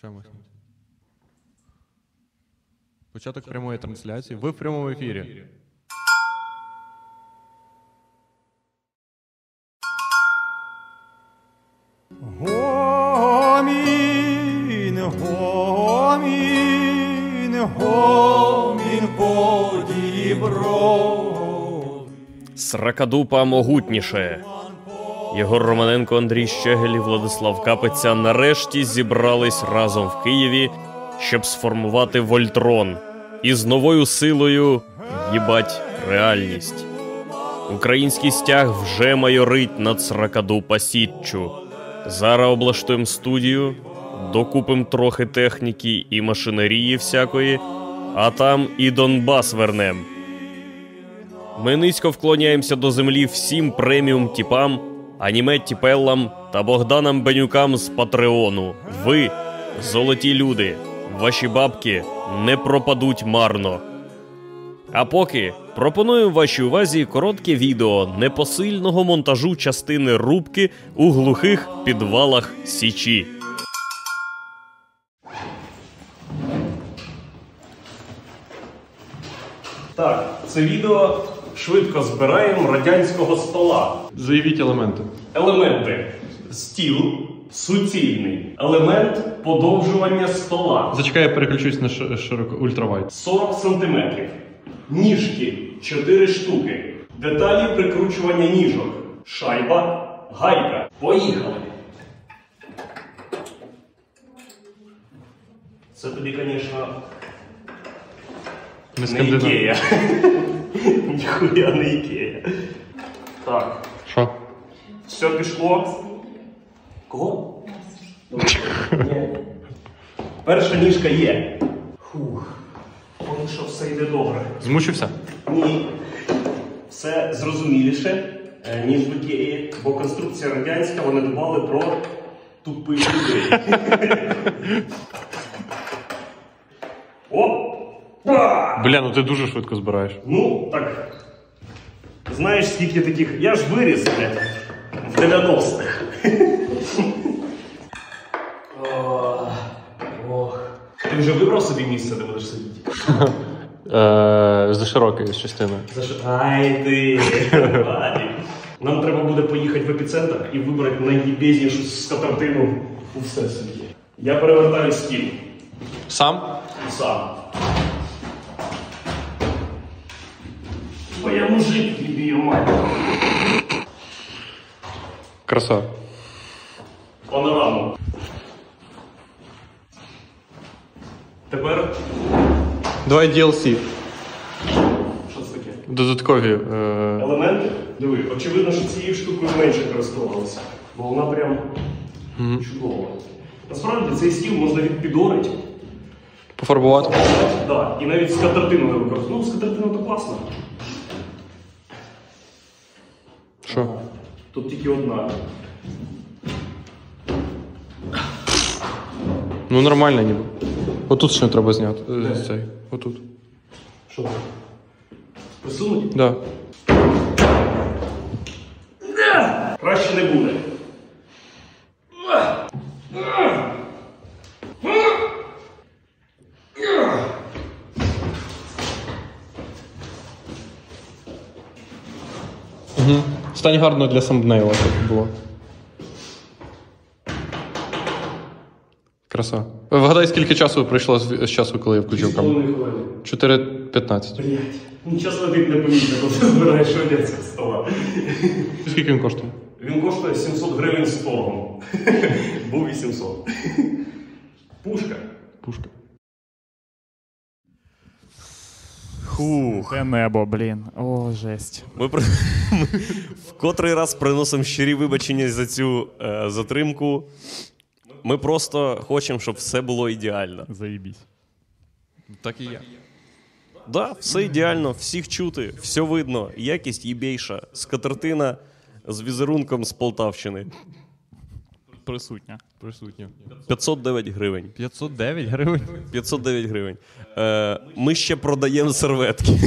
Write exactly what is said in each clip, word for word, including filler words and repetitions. Що ми? Початок прямої трансляції. Ви в прямому ефірі. Гомін, гомін, гомін подібровий. Сракадупа могутніше. Єгор Романенко, Андрій Щегель і Владислав Капеця нарешті зібрались разом в Києві, щоб сформувати Вольтрон. І з новою силою їбать реальність. Український стяг вже майорить над Сракадупа Січчю. Зараз облаштуємо студію, докупимо трохи техніки і машинерії всякої, а там і Донбас вернем. Ми низько вклоняємося до землі всім преміум-тіпам, аніме-тіпеллам та Богданам Бенюкам з Патреону. Ви – золоті люди, ваші бабки не пропадуть марно. А поки пропоную вашій увазі коротке відео непосильного монтажу частини рубки у глухих підвалах Січі. Так, це відео швидко збираємо радянського стола. Заявіть елементи. Елементи. Стіл. Суцільний. Елемент подовжування стола. Зачекай, я переключусь на широко, ультравайт. сорок сантиметрів. Ніжки чотири штуки. Деталі прикручування ніжок. Шайба, гайка. Поїхали! Це тобі, звісно, не, не Ікея. Ніхуя не Ікея. Так. Що? Все пішло. Кого? Ні. Перша ніжка є. Фух. Тому що все йде добре. Змучився? Ні. Все зрозуміліше, ніж в Ікеї, бо конструкція радянська, вони дбали про тупих людей. О! Бля, ну ти дуже швидко збираєш. Ну, так. Знаєш, скільки таких... Я ж виріс, блядь, в дев'яностих. Ти вже вибрав собі місце, де будеш сидіти? За широкою частиною. Ай ти! Нам треба буде поїхати в епіцентр і вибрати найєбезнішу скатертину у всесвіті. Я перевертаю стіл. Сам? Сам. Бо я мужик, їбію мать. Краса. Панораму. Тепер... Давай ді ел сі. Що це таке? Додаткові... Е... Елементи? Диви, очевидно, що цією штукою менше користувалися. Бо вона прям mm-hmm. чудова. Насправді, цей стіл можна відпідорити. Пофарбувати? Так, да. І навіть скатертину не використовувати. Ну, скатертину то класно. Що? Тут тільки одна. Ну, нормально ніби. Отут ще треба зняти. Цей. Отут. Що? Присунуть? Да. Краще не буде. Угу. Стань гарно для самбнейла, так було. Краса. Вгадай, скільки часу пройшло з, з часу, коли я включив камеру? чотири п'ятнадцять. Блять, нічого слабик не помітно, коли ти збираєш радянського стола. Скільки він коштує? Він коштує сімсот гривень з торгом. Був вісімсот. Пушка. Пушка. Фух. Це небо, блін. О, жесть. Ми, при... Ми в котрий раз приносимо щирі вибачення за цю е, затримку. Ми просто хочемо, щоб все було ідеально. Заєбісь. Так і я. Так, да, все ідеально, всіх чути, все видно, якість єбейша. Скатертина з візерунком з Полтавщини. Присутня. Присутня. п'ятсот дев'ять гривень. п'ятсот дев'ять гривень? п'ятсот дев'ять гривень. Е, ми ще продаємо серветки.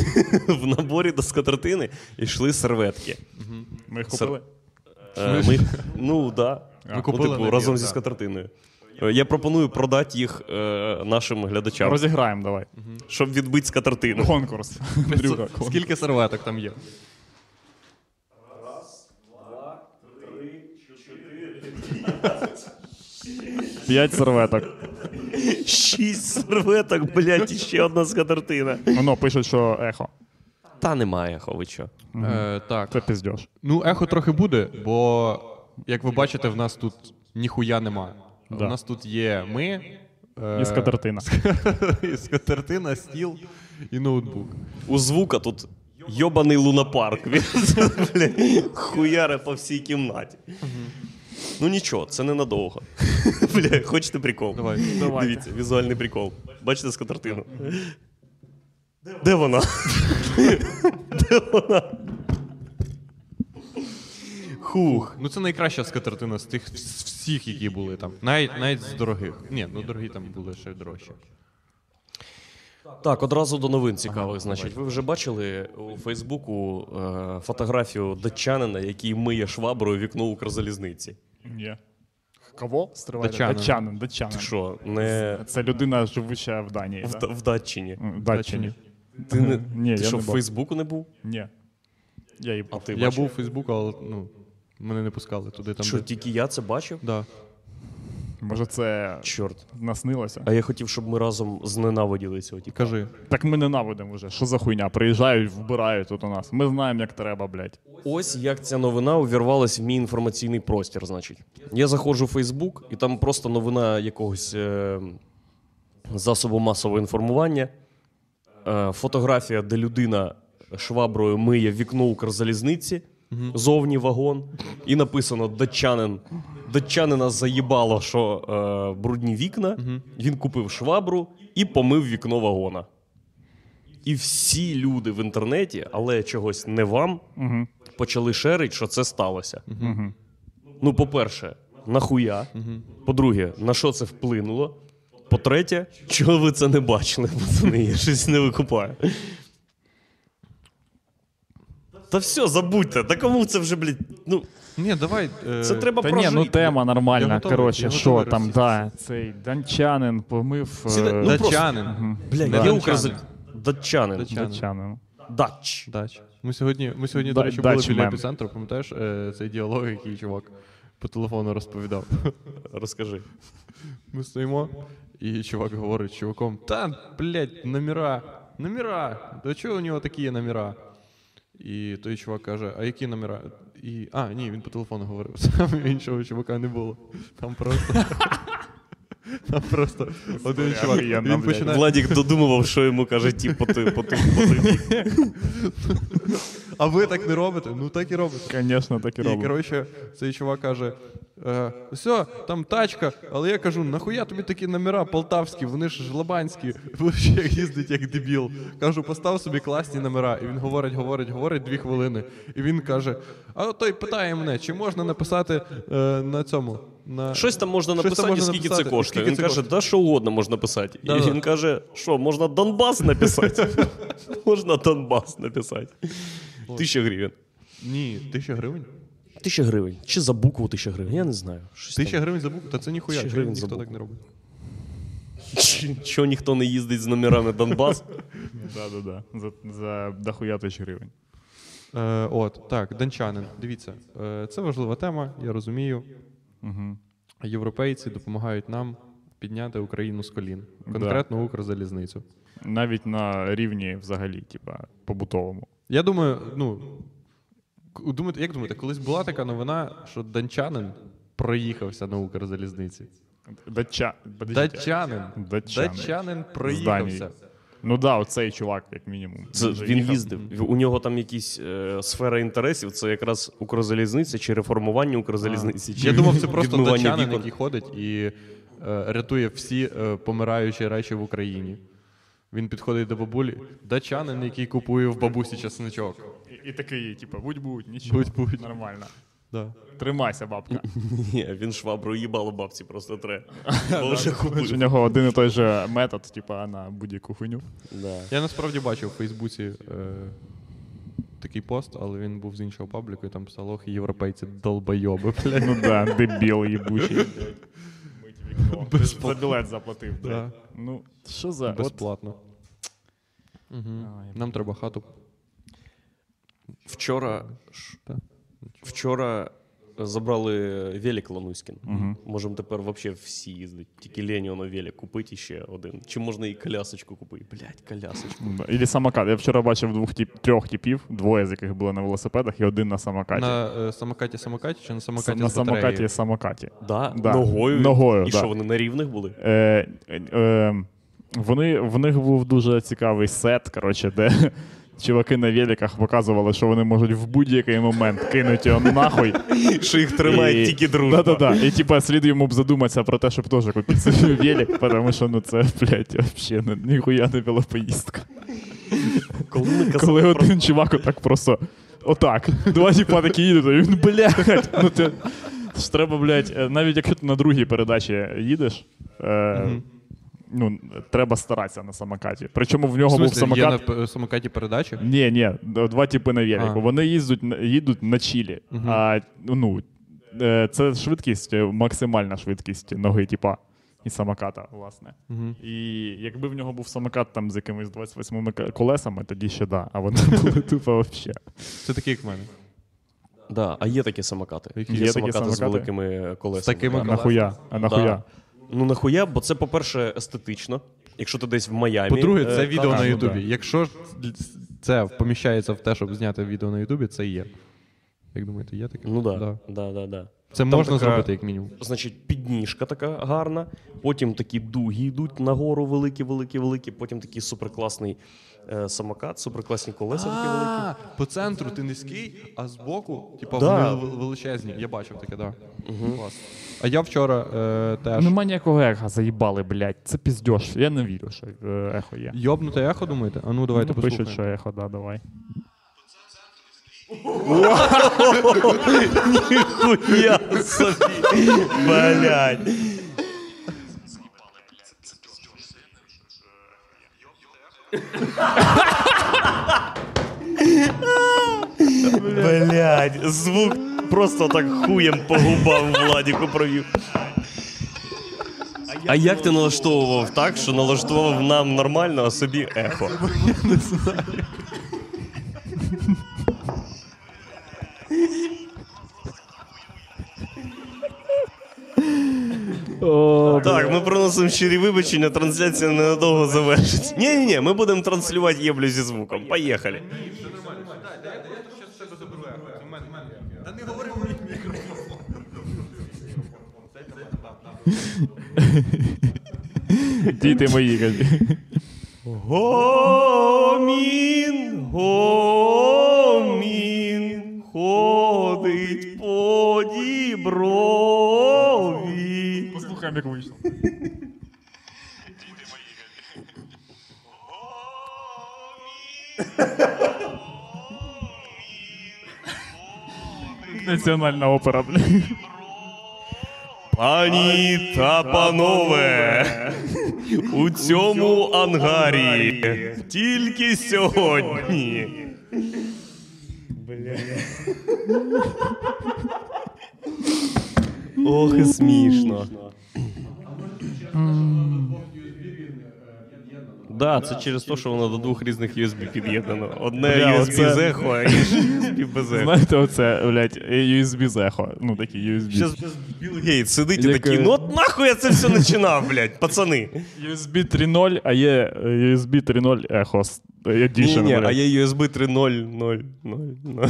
В наборі до скатертини йшли серветки. Ми їх купили? Е, ми, ну, так. Да. Ми купили, ну, типу, разом зі скатертиною. Я пропоную продати їх е, нашим глядачам. Розіграємо, давай. Угу. Щоб відбити скатертину. Конкурс. Андрюха, конкурс. Скільки серветок там є? Раз, два, три, чотири, п'ять. П'ять серветок. Шість серветок, блядь, і ще одна скатертина. Воно пишуть, що ехо. Та немає ехо, ви що? Угу. Е, так. Це піздьош. Ну, ехо трохи буде, бо, як ви бачите, в нас тут ніхуя немає. Да. У нас тут є ми, е... і скатертина. І скатертина, стіл і ноутбук. У звука тут йобаний лунапарк. Хуяре по всій кімнаті. Ну нічого, це ненадовго. Бля, хочете прикол? Давай. Дивіться, візуальний прикол. Бачите скатертину? Де вона? Де вона? Хух. Ну це найкраща скатертина з тих всіх, які були там. Навіть, навіть з дорогих. Ні, ну дорогі там були ще дорожчі. Так, одразу до новин цікавих, значить. Ви вже бачили у Фейсбуку е- фотографію датчанина, який миє шваброю вікно Укрзалізниці? Ні. Кого? Стривай. Датчанин. Датчанин. Датчанин. Ти що? Не... Це людина, живуща в Данії. В, да? в Датчині. В Датчині. Ти, не... Ні, ти що, в Фейсбуку не був? Ні. Я, і... а ти я був у Фейсбуку, але... Ну... Мене не пускали туди. Там, що, де... тільки я це бачив? Так. Да. Може це чорт наснилося? А я хотів, щоб ми разом зненавиділи цього типу. Кажи. Так ми ненавидимо вже. Що за хуйня? Приїжджають, вбирають тут у нас. Ми знаємо, як треба, блядь. Ось як ця новина увірвалась в мій інформаційний простір, значить. Я заходжу в Фейсбук, і там просто новина якогось е- засобу масового інформування. Е- фотографія, де людина шваброю миє вікно Укрзалізниці. Mm-hmm. Зовні вагон. І написано датчанин. Датчанина заїбало, що е, брудні вікна. Mm-hmm. Він купив швабру і помив вікно вагона. І всі люди в інтернеті, але чогось не вам, mm-hmm. почали шерить, що це сталося. Mm-hmm. Ну, по-перше, нахуя? Mm-hmm. По-друге, на що це вплинуло? По-третє, чого ви це не бачили? Пацани, я щось не викупаю. Та все, забудьте. Та кому це вже, блядь, ну... Ні, давай... Е... Це треба прожити. Та ні, ну тема нормальна, коротше, що там, да. Цей данчанин помив... Ці, ну, датчанин. Угу. Бля, да. Я указ... Датчанин. Датчанин. Датчанин. Дач. Дач. Ми сьогодні, ми сьогодні да, до речі, були біля епіцентру, пам'ятаєш, е, цей діалог, який чувак по телефону розповідав? Розкажи. Ми стоїмо, і чувак говорить чуваком, та, блядь, номера, номера, до чого у нього такі номера? І той чувак каже, а які номера? І, а, ні, він по телефону говорив. Саме іншого чувака не було. Там просто... Там просто один чувак. Він починає... Владік додумував, що йому каже тіп по тим, по тим, по тим. А ви так не робите? Ну так і робите. Звісно, так і робимо. І, коротше, цей чувак каже, все, там тачка, але я кажу, нахуя тобі такі номера полтавські, вони ж жлобанські, їздить як дебіл. Кажу, постав собі класні номера. І він говорить, говорить, говорить дві хвилини. І він каже, а той питає мене, чи можна написати е, на цьому? На... Щось там можна написати, там можна скільки написати, це коштує. Він це каже, да що угодно можна писати. Да, і да. Він каже, що, можна Донбас написати? Можна Донбас написати. Тисяча гривень. Ні, тисяча гривень? Тисяча гривень. Чи за букву тисяча гривень, я не знаю. Тисяча гривень за букву? Та це ніхуя, гривень ніхто так не робить. Чого ніхто не їздить з номерами Донбас? Да-да-да, за дохуя тисяча гривень. От, так, данчанин, дивіться, це важлива тема, я розумію. Угу. Європейці допомагають нам підняти Україну з колін, конкретно да. Укрзалізницю. Навіть на рівні взагалі, типа, побутовому. Я думаю, ну, думаю, як думаєте, колись була така новина, що данчанин проїхався на Укрзалізниці? Датча... Датчанин. Датчанин. Датчанин проїхався. Ну да, оцей чувак, як мінімум. Це, він їхав. Їздив. У нього там якісь е, сфери інтересів, це якраз Укрзалізниця чи реформування Укрзалізниці. Чи я думав, це просто датчанин, який ходить і е, рятує всі е, помираючі речі в Україні. Він підходить до бабулі, датчанин, який купує в бабусі чесничок. І, і такий, типу, будь-будь, нічого, будь-будь. Нормально. Да. Тримайся, бабка. Ні, він швабру їбало бабці просто тре. У нього один і той же метод, типа, на будь-яку хуйню. Я насправді бачив у Фейсбуці такий пост, але він був з іншого пабліку, і там писало, європейці долбойоби, блядь. Ну да, дебіл їбучий. вікно. Ти ж за білет заплатив. Да. Ну, що за... Безплатно. От... Угу. А, нам треба хату. Вчора... Да. Вчора забрали велик Лануськін. Угу. Можемо тепер вообще всі їздити. Тільки лені воно велик купити ще один. Чи можна і колясочку купити? Блядь, колясочку. Ілі самокат. Я вчора бачив двох тип, трьох типів, двоє з яких були на велосипедах і один на самокаті. На е, самокаті-самокаті чи на самокаті на з батареї? На самокаті-самокаті. Да? Да. Ногою? Ногою, і да. Що, вони на рівних були? Е, е, е, вони, в них був дуже цікавий сет, коротше, де... Чуваки на великах показували, що вони можуть в будь-який момент кинути його нахуй. Що їх тримає тільки дружба. Да-да-да. І типа слід йому б задуматися про те, щоб теж купити собі велик, тому що ну це, блядь, взагалі ніхуя не велопоїздка. Коли один чувак отак просто, отак, два тіпа такі їдуть, і він, блядь, ну ти ж треба, блядь, навіть якщо ти на другій передачі їдеш, ну, треба старатися на самокаті. Причому в нього в смысле, був самокат... В на самокаті передачі? Ні, ні, два типи на велику. Вони їздуть, їдуть на чілі. Угу. А, ну, це швидкість, максимальна швидкість ноги типа і самоката, власне. Угу. І якби в нього був самокат там з якимись двадцятьвосьми колесами, тоді ще да. А вони були тупо взагалі. Це такі, як в мене. Да, а є такі самокати. Є, є такі самокати, самокати з великими колесами. Такими а нахуя? А нахуя? Да. Ну нахуя, бо це, по-перше, естетично, якщо ти десь в Майамі. По-друге, це е- відео та, на Ютубі. Да. Якщо це поміщається в те, щоб зняти відео на Ютубі, це є. Як думаєте, є таке? Ну так, да. Да. Да, да, да. Це там можна така, зробити, як мінімум. Значить, підніжка така гарна, потім такі дуги йдуть нагору великі-великі-великі, потім такий суперкласний е- самокат, суперкласні колеса такі великі. По центру ти низький, а збоку типу, да. Вони величезні. Я бачив таке, так. Да. Угу. Клас. А я вчора е, теж... Нема ніякого еха, заїбали, блядь. Це піздьош. Я не вірю, що ехо є. Йобнуте ехо, думаєте? А ну, давайте ну, послухаємо. Пишуть, що ехо, да, давай. Ніхуя собі! Блядь! Це піздьош. Блядь, звук просто так хуєм по губам Владіку провів. А як ти налаштовував так, що налаштував нам нормально, а собі ехо? Я не знаю. О, так, ми приносимо щирі вибачення, трансляція ненадовго завершиться. Ні-ні-ні, ми будемо транслювати єблю зі звуком. Поїхали. Та не говори в мікрофон. Діти мої, кажуть. Гомін, гомін, ходить по Діброві. Послухаємо, як вийшло. Діти мої, кажуть. Гомін. Національна опера, бля. Пані та панове, у цьому ангарі тільки сьогодні. Бля. Ох і смішно. Да, це через те, що воно до двох різних ю ес бі під'єднано. Одне бля, ю ес бі з ехо, а інше ю ес бі без ехо. Знаєте, оце, блядь, ю ес бі з ехо. Ну, такі ю ес бі. Зараз Білл Гейтс сидить і такий, ну от нахуй я це все починав, блядь, пацани. ю ес бі три нуль, а є ю ес бі три нуль ехо. Ні, ні, а є ю ес бі три нуль нуль нуль нуль.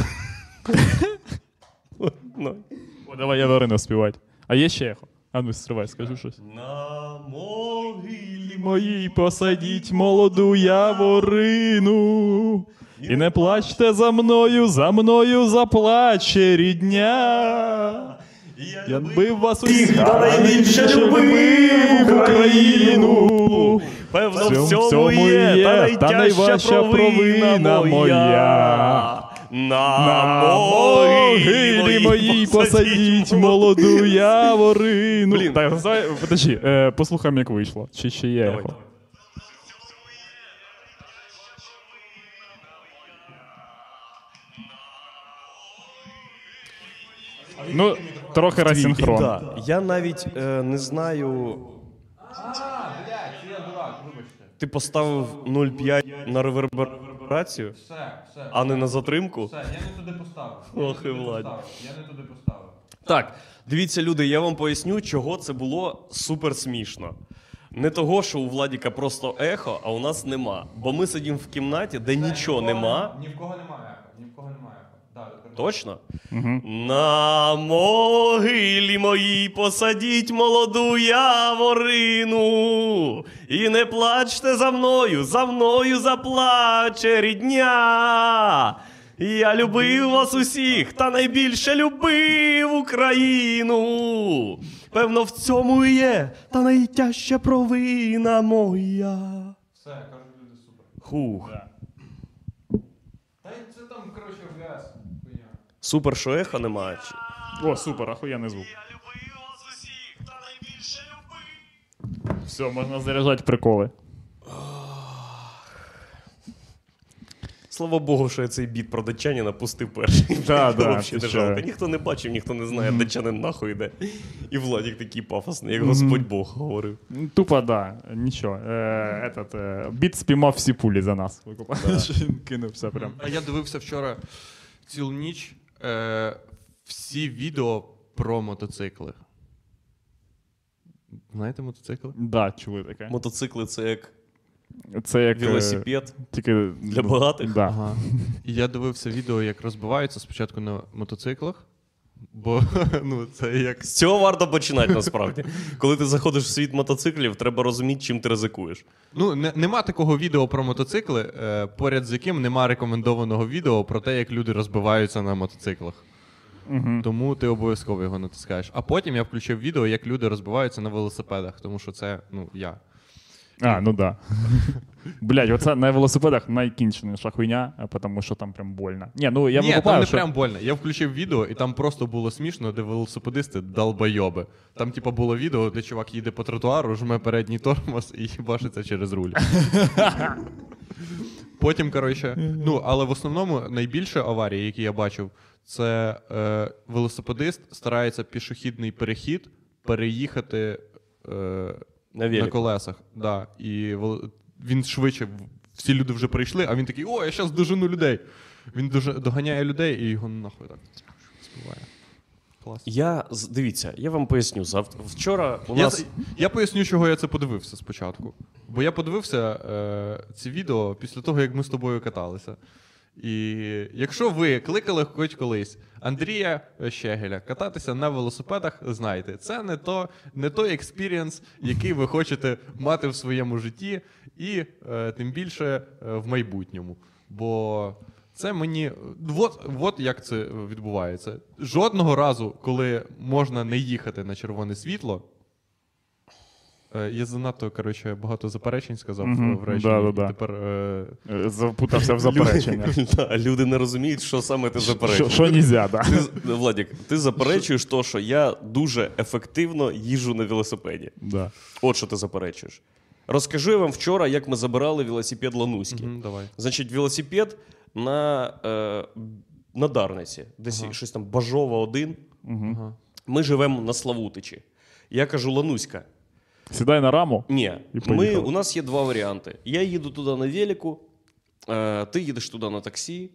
О, давай я Ярину співати. А є ще ехо? А ну, стривай, скажу щось. На могилі моїй посадіть молоду яворину. І не плачте за мною, за мною заплаче рідня. Я любив вас усіх, але найбільше любив Україну. Певно, в цьому є та найважча провина моя. На могилі моїй посадіть молоду яворину. Блін, так, давай, подожди, е, послухаємо, як вийшло. Чи ще є його? Ну, трохи розсинхрон. Да. Я навіть е, не знаю... А, блядь, я дурак, вибачте. Ти поставив нуль п'ять на реверберацію, а не на затримку? Все, я не туди поставив. Ох і Владі. Я не туди поставив. Так, дивіться, люди, я вам поясню, чого це було супер смішно. Не того, що у Владіка просто ехо, а у нас нема. Бо ми сидимо в кімнаті, де Це, нічого ні в кого, нема. Ні в кого немає ехо, ні в кого немає ехо. Да, точно? Угу. На могилі моїй посадіть молоду яворину. І не плачте за мною, за мною заплаче рідня. Я любив вас усіх, та найбільше любив Україну. Певно, в цьому і є, та найтяжча провина моя. Все, кажуть люди, супер. Хух. Да. Та й це там, коротше, газ. Супер, що еха немає. О, супер, ахуєнний звук. Я любив вас усіх, та найбільше любив. Все, можна заряджати приколи. Слава Богу, що я цей біт про датчанина пустив перший. Да, да, держав. Ніхто не бачив, ніхто не знає, датчанин нахуй йде. І Владик такий пафосний, як Господь Бог говорив. Тупо, да, нічого. Біт спіймав всі пулі за нас. Він кинувся прям. А я дивився вчора цілу ніч всі відео про мотоцикли. Знаєте мотоцикли? Так, чули таке. Мотоцикли — це як... Це як велосипед, тільки для багатих. Да. Ага. Я дивився відео, як розбиваються спочатку на мотоциклах, бо ну, це як... З цього варто починати, насправді. Коли ти заходиш в світ мотоциклів, треба розуміти, чим ти ризикуєш. Ну, не, нема такого відео про мотоцикли, е, поряд з яким нема рекомендованого відео про те, як люди розбиваються на мотоциклах. Угу. Тому ти обов'язково його натискаєш. А потім я включив відео, як люди розбиваються на велосипедах, тому що це, ну, я. А, ну да. Блять, оце на велосипедах найкінченіша хуйня, тому що там прям больно. Ні, ну я викупаю, там не що... прям больно. Я включив відео, і там просто було смішно, де велосипедисти долбойоби. Там типа було відео, де чувак їде по тротуару, жме передній тормоз і башиться через руль. Потім, коротше, ну, але в основному найбільше аварії, які я бачив, це е, велосипедист старається пішохідний перехід переїхати е, На, на колесах, да. І він швидше, всі люди вже прийшли, а він такий: о, я зараз дожену людей. Він доганяє людей і його нахуй так співає. Клас. Я, дивіться, я вам поясню. Завтра. Вчора у нас... Я, я поясню, чого я це подивився спочатку. Бо я подивився е, ці відео після того, як ми з тобою каталися. І якщо ви кликали хоч колись Андрія Щегеля кататися на велосипедах, знайте, це не то, не той експірієнс, який ви хочете мати в своєму житті і е, тим більше е, в майбутньому. Бо це мені... От, от як це відбувається. Жодного разу, коли можна не їхати на червоне світло, я занадто, коротше, багато заперечень сказав mm-hmm. в речі, да, да, да. Тепер... Е... Запутався в запереченнях. Люди, люди не розуміють, що саме ти заперечуєш. Що нельзя, так. Да. Владік, ти заперечуєш то, що я дуже ефективно їжджу на велосипеді. Да. От що ти заперечуєш. Розкажу я вам вчора, як ми забирали велосипед Лануський. Mm-hmm, значить, велосипед на, е, на Дарниці, десь ага. щось там Бажова один. Угу. Ми живемо на Славутичі. Я кажу: Лануська, сідай на раму? Ні. Ми, у нас є два варіанти. Я їду туди на велику, е, ти їдеш туди на таксі,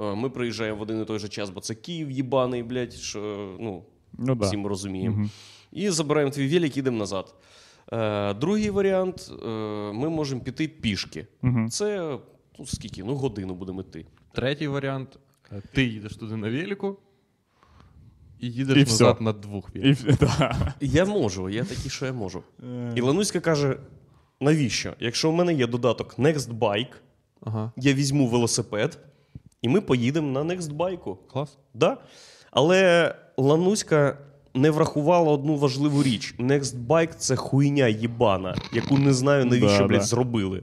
е, ми приїжджаємо в один і той же час, бо це Київ їбаний, блядь, що, ну, ну, да. всі ми розуміємо. Угу. І забираємо твій велик, їдемо назад. Е, другий варіант, е, ми можемо піти пішки. Угу. Це, ну, скільки, ну, годину будемо йти. Третій варіант, ти їдеш туди на велику, і їдеш і назад все. На двох великах. Да. Я можу, я такий, що я можу. І Лануська каже: навіщо? Якщо в мене є додаток Nextbike, ага. я візьму велосипед, і ми поїдемо на Nextbike. Клас. Да? Але Лануська не врахувала одну важливу річ. Nextbike – це хуйня їбана, яку не знаю навіщо, да, блядь, да. зробили.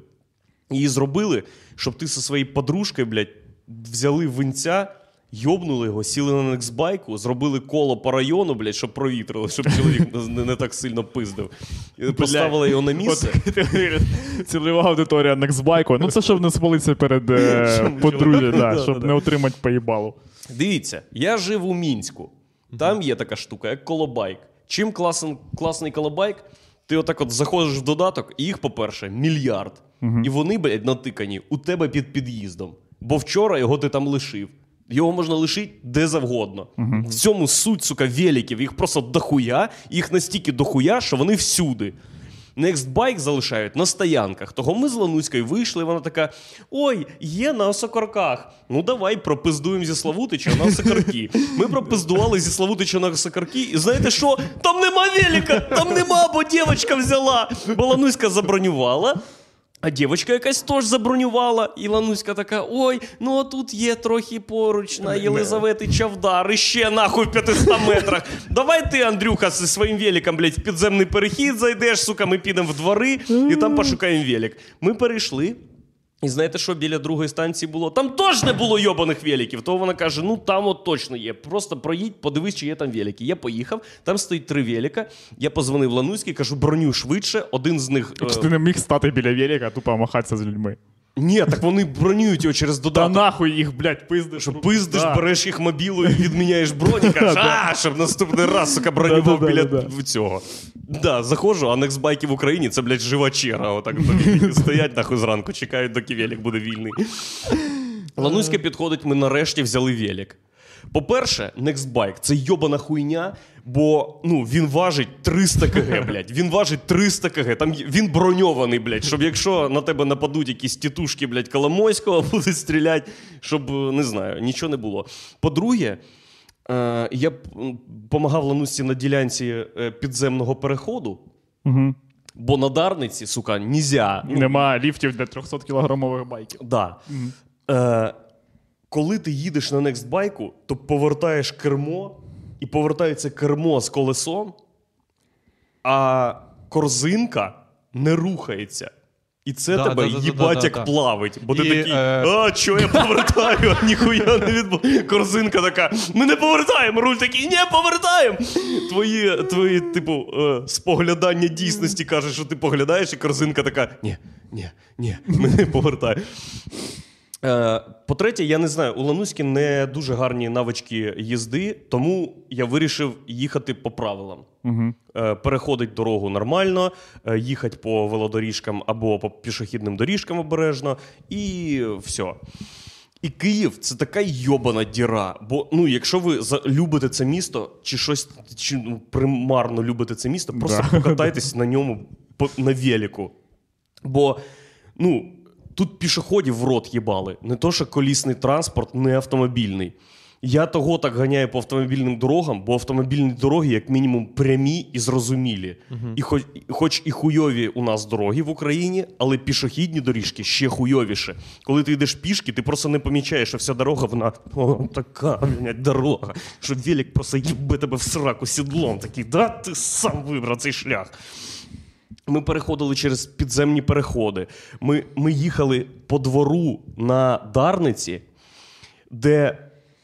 Її зробили, щоб ти зі своєю подружкою, блядь, взяли винця, йобнули його, сіли на Nextbike, зробили коло по району, блядь, щоб провітрили, щоб чоловік не, не так сильно пиздив. Поставили його на місце. Цільова аудиторія Nextbike. Ну це щоб не спалитися перед подружжям, щоб не отримати поїбалу. Дивіться, я жив у Мінську. Там є така штука, як колобайк. Чим класен, класний колобайк? Ти отак от заходиш в додаток, і їх, по-перше, мільярд. І вони, блядь, натикані у тебе під під'їздом. Бо вчора його ти там лишив. Його можна лишити де завгодно. Uh-huh. В цьому суть, сука, великів. Їх просто дохуя, їх настільки дохуя, що вони всюди. Nextbike залишають на стоянках. Того ми з Лануською вийшли, вона така: ой, є на Осокорках. Ну давай пропиздуємо зі Славутича на Осокорки. Ми пропиздували зі Славутича на Осокорки, і знаєте що? Там нема велика, там нема, бо дівчинка взяла. Бо Лануська забронювала. А дівчинка якась теж забронювала, і Лануська така: ой, ну а тут є трохи поруч на Єлизавети Чавдар, і ще нахуй в п'ятистах метрах. Давай ти, Андрюха, зі своїм великом, блядь, в підземний перехід зайдеш, сука, ми підемо в двори, і там пошукаємо велик. Ми перейшли, і знаєте що біля другої станції було? Там теж не було йобаних великів. То вона каже: ну там от точно є, просто проїдь, подивись, чи є там велики. Я поїхав, там стоїть три велика, я позвонив Лануській, кажу: броню швидше, один з них... Чи ти не міг стати біля велика, а тупо махатися з людьми? Ні, так вони бронюють його через додаток. Та нахуй їх, блядь, пиздиш. Пиздиш, да. Береш їх мобілою і відміняєш бронь, і кажеш: а, щоб наступний раз, сука, бронював біля цього. Да, заходжу, а Nextbike в Україні — це, блядь, жива черга. Отак стоять нахуй зранку, чекають, доки велик буде вільний. Лануська підходить: ми нарешті взяли велик. По-перше, Nextbike — це йобана хуйня, бо, ну, він важить триста кілограмів, блядь. Він важить триста кілограмів. Там він броньований, блядь, щоб якщо на тебе нападуть якісь тітушки, блядь, Коломойського, будуть стріляти, щоб, не знаю, нічого не було. По-друге, е- я помагав Ланусі на ділянці підземного переходу. Угу. Бо на Дарниці, сука, нізя. Нема ліфтів для трьохсоткілограмових байків. Да. Угу. Е- Коли ти їдеш на Nextbike, то повертаєш кермо, і повертається кермо з колесом, а корзинка не рухається. І це да, тебе да, їбать да, як да, плавить. Бо і, ти такий: а, чого я повертаю? Ніхуя не відбувається. Корзинка така: ми не повертаємо. Руль такий: не повертаємо. Твої, твої типу, споглядання дійсності каже, що ти поглядаєш, і корзинка така: ні, ні, ні, ми не повертаємо. По-третє, я не знаю, у Лануськи не дуже гарні навички їзди, тому я вирішив їхати по правилам. Угу. Переходить дорогу нормально, їхати по велодоріжкам або по пішохідним доріжкам обережно, і все. І Київ — це така йобана діра, бо, ну, якщо ви любите це місто, чи щось, чи ну, примарно любите це місто, просто да. покатайтесь на ньому, на велику. Бо, ну, тут пішоходів в рот їбали. Не то, що колісний транспорт, не автомобільний. Я того так ганяю по автомобільним дорогам, бо автомобільні дороги як мінімум прямі і зрозумілі. Uh-huh. І хоч, хоч і хуйові у нас дороги в Україні, але пішохідні доріжки ще хуйовіше. Коли ти йдеш пішки, ти просто не помічаєш, що вся дорога, вона о, така, блядь, дорога, що велик просто їбе тебе в сраку сідлом. Такий: да, ти сам вибрав цей шлях. Ми переходили через підземні переходи. Ми, ми їхали по двору на Дарниці, де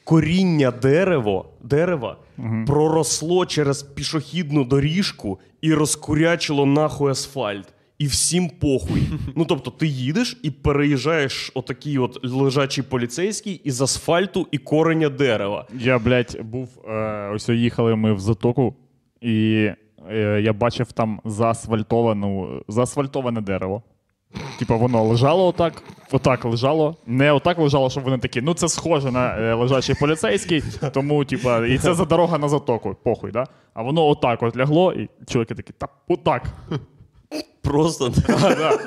коріння дерево, дерева угу. проросло через пішохідну доріжку і розкурячило нахуй асфальт. І всім похуй. Ну, тобто, ти їдеш і переїжджаєш отакий от лежачий поліцейський із асфальту і кореня дерева. Я, блядь, був... Е, ось їхали ми в Затоку, і... Я бачив там заасфальтовану, заасфальтоване дерево. Типа воно лежало отак, отак лежало. Не отак лежало, щоб вони такі: ну це схоже на лежачий поліцейський, тому типа, і це за дорога на Затоку, похуй, да? А воно отак от лягло, і чоловіки такі: та отак. Просто. А, да.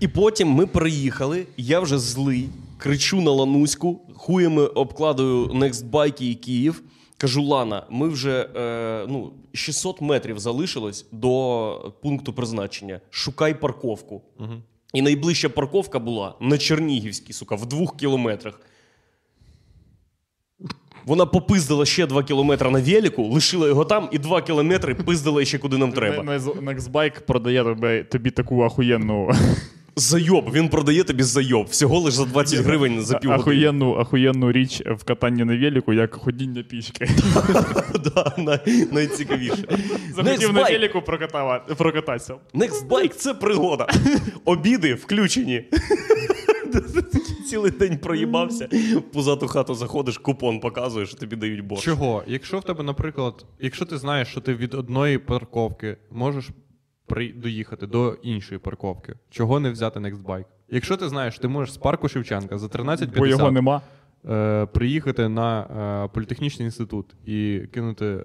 І потім ми приїхали, я вже злий, кричу на Лануську, хуями обкладаю Nextbike і Київ. Кажу: Лана, ми вже е, ну, шістсот метрів залишилось до пункту призначення. Шукай парковку. Угу. І найближча парковка була на Чернігівській, сука, в двох кілометрах. Вона попиздила ще два кілометри на велику, лишила його там і два кілометри пиздила ще куди нам треба. Nextbike продає тобі, тобі таку ахуєнну... Зайоб, він продає тобі зайоб. Всього лиш за двадцять гривень за півгодини. Ахуєнну, ахуєнну річ в катанні на велику, як ходіння пішки. Так, найцікавіше. Захотів на велику прокататися. Nextbike — це пригода. Обіди включені. цілий день проїбався, в пузату хату заходиш, купон показуєш, що тобі дають борщ. Чого? Якщо в тебе, наприклад, якщо ти знаєш, що ти від одної парковки можеш при... доїхати до іншої парковки, чого не взяти Nextbike? Якщо ти знаєш, ти можеш з парку Шевченка за тринадцять п'ятдесят... Бо його нема. Приїхати на політехнічний інститут і кинути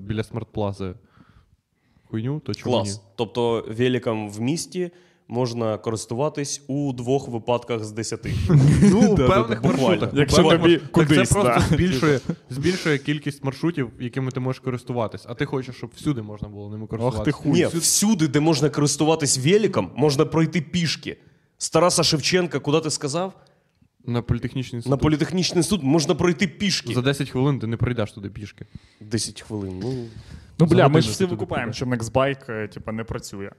біля смарт-плази хуйню, то чому клас. Ні? Тобто великом в місті можна користуватись у двох випадках з десяти. Ну, у певних маршрутах. Якщо тобі кудись. Це просто збільшує кількість маршрутів, якими ти можеш користуватись. А ти хочеш, щоб всюди можна було ними користуватися. Ні, всюди, де можна користуватись великом, можна пройти пішки. З Тараса Шевченка, куди ти сказав? На політехнічний інститут. На політехнічний інститут можна пройти пішки. За десять хвилин ти не пройдеш туди пішки. десять хвилин. Ну, ну бля, ми ж всі викупаємо, що Nextbike типу, не працює.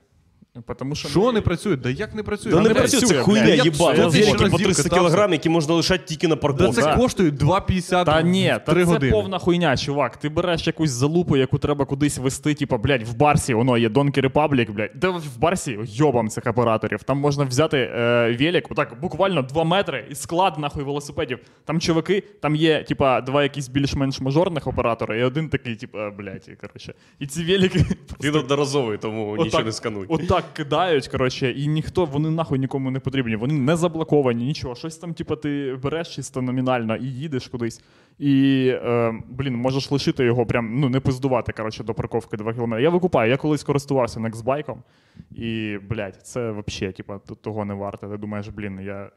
Тому що що ми... не працює? Да як не працює? Да не, не працює, це хуйня, їбать. Я велики по триста кілограм, які можна лишати тільки на парковці. Да це коштує два п'ятдесят. Та ні, та це повна хуйня, чувак. Ти береш якусь залупу, яку треба кудись вести, типа, блядь, в Барсі, воно є Donkey Republic, блядь. Де в Барсі йобам цих операторів. Там можна взяти е, велик, отак, буквально два метри і склад нахуй велосипедів. Там чуваки, там є, типа, два якісь більш-менш мажорних оператора і один такий, типа, блядь, короче. І ці велики він одноразовий, тому нічого не скануй. Так кидають, коротше, і ніхто, вони нахуй нікому не потрібні. Вони не заблоковані, нічого. Щось там, типу, ти береш чисто номінально і їдеш кудись. І, е, блін, можеш лишити його прям, ну, не пиздувати, коротше, до парковки два кілометри. Я викупаю. Я колись користувався Nextbike, і, блядь, це взагалі, типу, того не варте. Ти думаєш, блін, я...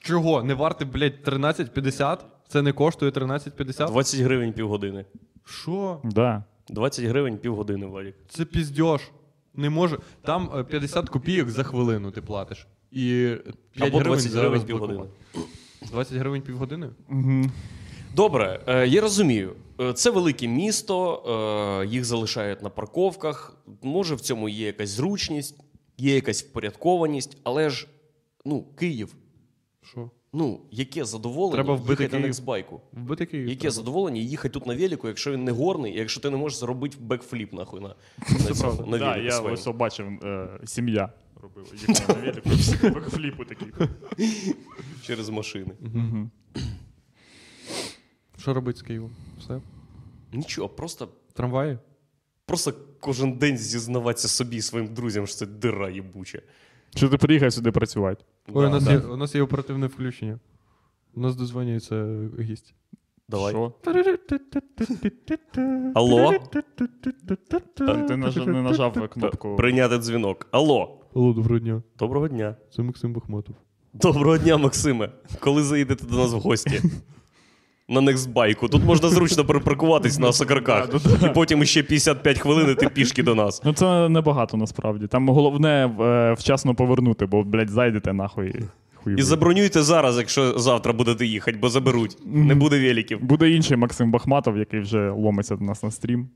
Чого? Не варте, блядь, тринадцять п'ятдесят? Це не коштує тринадцять п'ятдесят? двадцять гривень півгодини. Що? Да. двадцять гривень півгодини, Владик. Це піздьош. Не може. Там п'ятдесят копійок за хвилину ти платиш. І п'ять або двадцять гривень півгодини. двадцять гривень півгодини? Угу. Добре, я розумію. Це велике місто, їх залишають на парковках. Може в цьому є якась зручність, є якась впорядкованість, але ж, ну, Київ. Що? Ну, яке задоволення їхати на Nextbike? Вбити Київ. Яке треба. Задоволення їхати тут на велику, якщо він не горний, якщо ти не можеш зробити бекфліп, нахуй, на, на, на, на велику. Так, я ось бачив, е, сім'я робила, їхала на велику, бекфліпу такі. Через машини. Що робити з Києвом? Все? Нічого, просто... Трамваї? Просто кожен день зізнаватися собі і своїм друзям, що це дира єбуча. Що ти приїхав сюди працювати? Ой, да, у, нас да. є, у нас є оперативне включення. У нас дозвонюється гість. Давай. Що? Алло? Ти не нажав кнопку. Прийняти дзвінок. Алло. Алло, доброго дня. Доброго дня. Це Максим Бахматов. Доброго дня, Максиме. Коли заїдете до нас в гості? На Nextbike. Тут можна зручно припаркуватись на сокарках. І потім ще п'ятдесят п'ять хвилин, і ти пішки до нас. Ну це небагато насправді. Там головне е, вчасно повернути, бо, блядь, зайдете нахуй. Хуй, і забронюйте зараз, якщо завтра будете їхати, бо заберуть. Не буде великів. Буде інший Максим Бахматов, який вже ломиться до нас на стрім.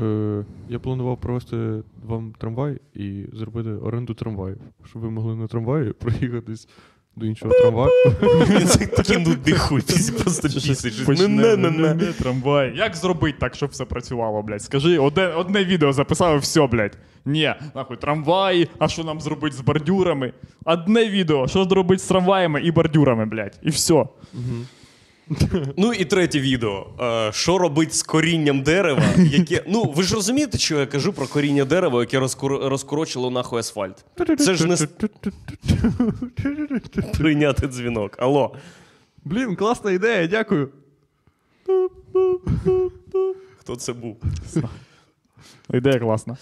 Е, я планував провести вам трамвай і зробити оренду трамваю, щоб ви могли на трамваї проїхатись до іншого трамваю. Це такий нудний хуй, просто пісить. Не-не-не-не, трамвай. Як зробити так, щоб все працювало, блядь? Скажи, одне, одне відео записав і все, блядь. Ні, нахуй, трамваї, а що нам зробити з бордюрами? Одне відео, що зробити з трамваями і бордюрами, блядь, і все. Угу. Ну і третє відео. Що робити з корінням дерева, яке... Ну, ви ж розумієте, що я кажу про коріння дерева, яке розкор... розкорочило нахуй асфальт? Це ж не... Прийняти дзвінок. Алло. Блін, класна ідея, дякую. Хто це був? Ідея класна.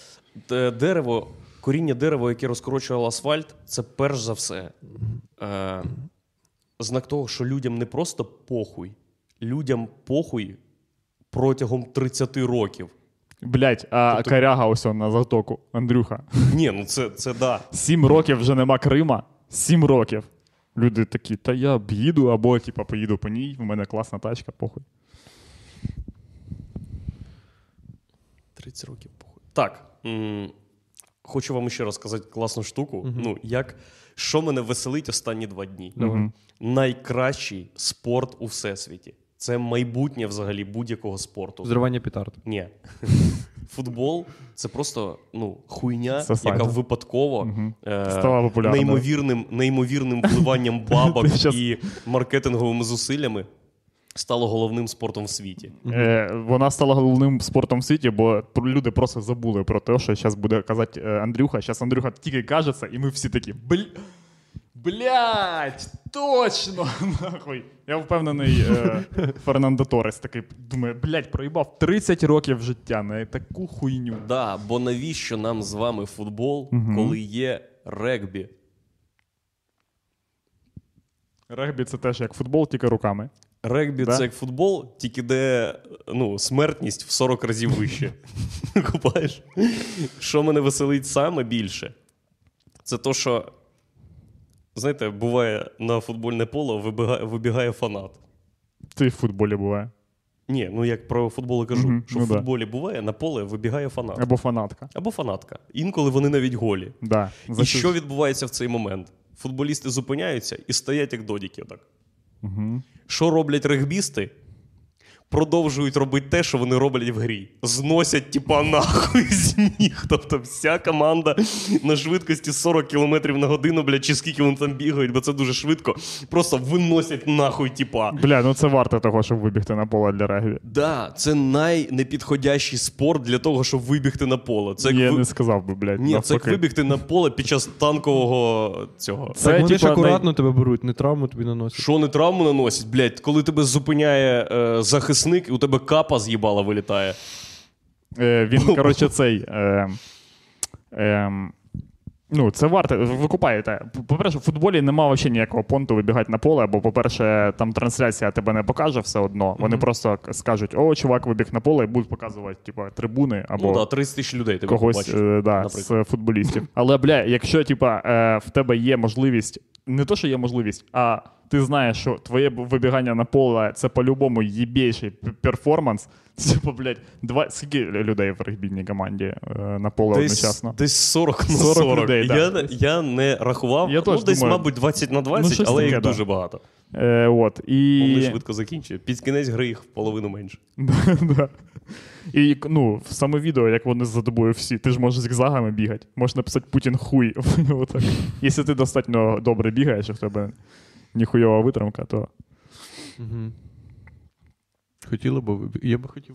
Дерево, коріння дерева, яке розкорочило асфальт, це перш за все... Е... знак того, що людям не просто похуй, людям похуй протягом тридцять років. Блять, а тобто... коряга ось на затоку, Андрюха. Ні, ну це, це да. Сім років вже нема Крима, сім років. Люди такі, та я їду або типа поїду по ній, у мене класна тачка, похуй. тридцять років похуй. Так, м- хочу вам ще раз сказати класну штуку. Угу. Ну, як... Що мене веселить останні два дні? Uh-huh. Найкращий спорт у всесвіті. Це майбутнє взагалі будь-якого спорту. Зривання петард. Ні. футбол – це просто ну, хуйня, це яка випадково угу. е- неймовірним, неймовірним вливанням бабок і маркетинговими зусиллями стало головним спортом в світі. Е, вона стала головним спортом в світі, бо люди просто забули про те, що зараз буде казати Андрюха. Зараз Андрюха тільки кажеться, і ми всі такі, блядь, блядь, точно, нахуй. Я впевнений, е, Фернандо Торес такий думає, блядь, проїбав тридцять років життя на таку хуйню. Так, да, бо навіщо нам з вами футбол, угу. коли є регбі? Регбі – це теж як футбол, тільки руками. Регбі да? – це як футбол, тільки де ну, смертність в сорок разів вище. Купаєш? Що мене веселить саме більше? Це то, що, знаєте, буває на футбольне поле вибігає, вибігає фанат. Це і в футболі буває. Ні, ну як про футбол кажу, mm-hmm, що ну в футболі да. буває, на поле вибігає фанат. Або фанатка. Або фанатка. Інколи вони навіть голі. Да. І За що це... відбувається в цей момент? Футболісти зупиняються і стоять як додіки отак. Угу. Що роблять регбісти? Продовжують робити те, що вони роблять в грі. Зносять, типа, нахуй з ніг. Тобто вся команда на швидкості сорок кілометрів на годину, блядь, чи скільки вони там бігають, бо це дуже швидко, просто виносять нахуй, типа. Бля, ну це варто того, щоб вибігти на поле для регбі. Да, це найнепідходящий спорт для того, щоб вибігти на поле. Це я ви... не сказав би, блядь. Ні, це як вибігти на поле під час танкового цього. Це, так, вони типа, ж акуратно най... тебе беруть, не травму тобі наносять. Що не травму наносять, блядь, коли тебе зупиняє е, захист і у тебе капа з'їбала вилітає. Е, він, коротше, цей... Е, е, ну, це варто. Ви купаєте. По-перше, в футболі немає взагалі ніякого понту вибігати на поле, бо, по-перше, там трансляція тебе не покаже все одно. Вони mm-hmm. просто скажуть, о, чувак вибіг на поле, і будуть показувати, типу, трибуни або... Ну, да, тридцять тисяч людей тебе когось, побачиш, да, з футболістів. Але, бля, якщо, типа, в тебе є можливість... Не то, що є можливість, а... Ти знаєш, що твоє вибігання на поле – це по-любому єбейший перформанс. Типу, блядь, два... скільки людей в регбійній команді на поле десь, одночасно? Десь сорок на сорок. Людей, я, да. я не рахував. Я ну, десь, думаю, мабуть, двадцять на двадцять, ну, але їх таке, дуже да. багато. Е, от, і... Вони швидко закінчує. Під кінець гри їх в половину менше. да. І, ну, саме відео, як вони за тобою всі. Ти ж можеш зігзагами бігати. Можеш написати «Путін хуй». Якщо ти достатньо добре бігаєш, в тебе... Ніхуйова витримка, то... Угу. Хотіла б... Я би хотів...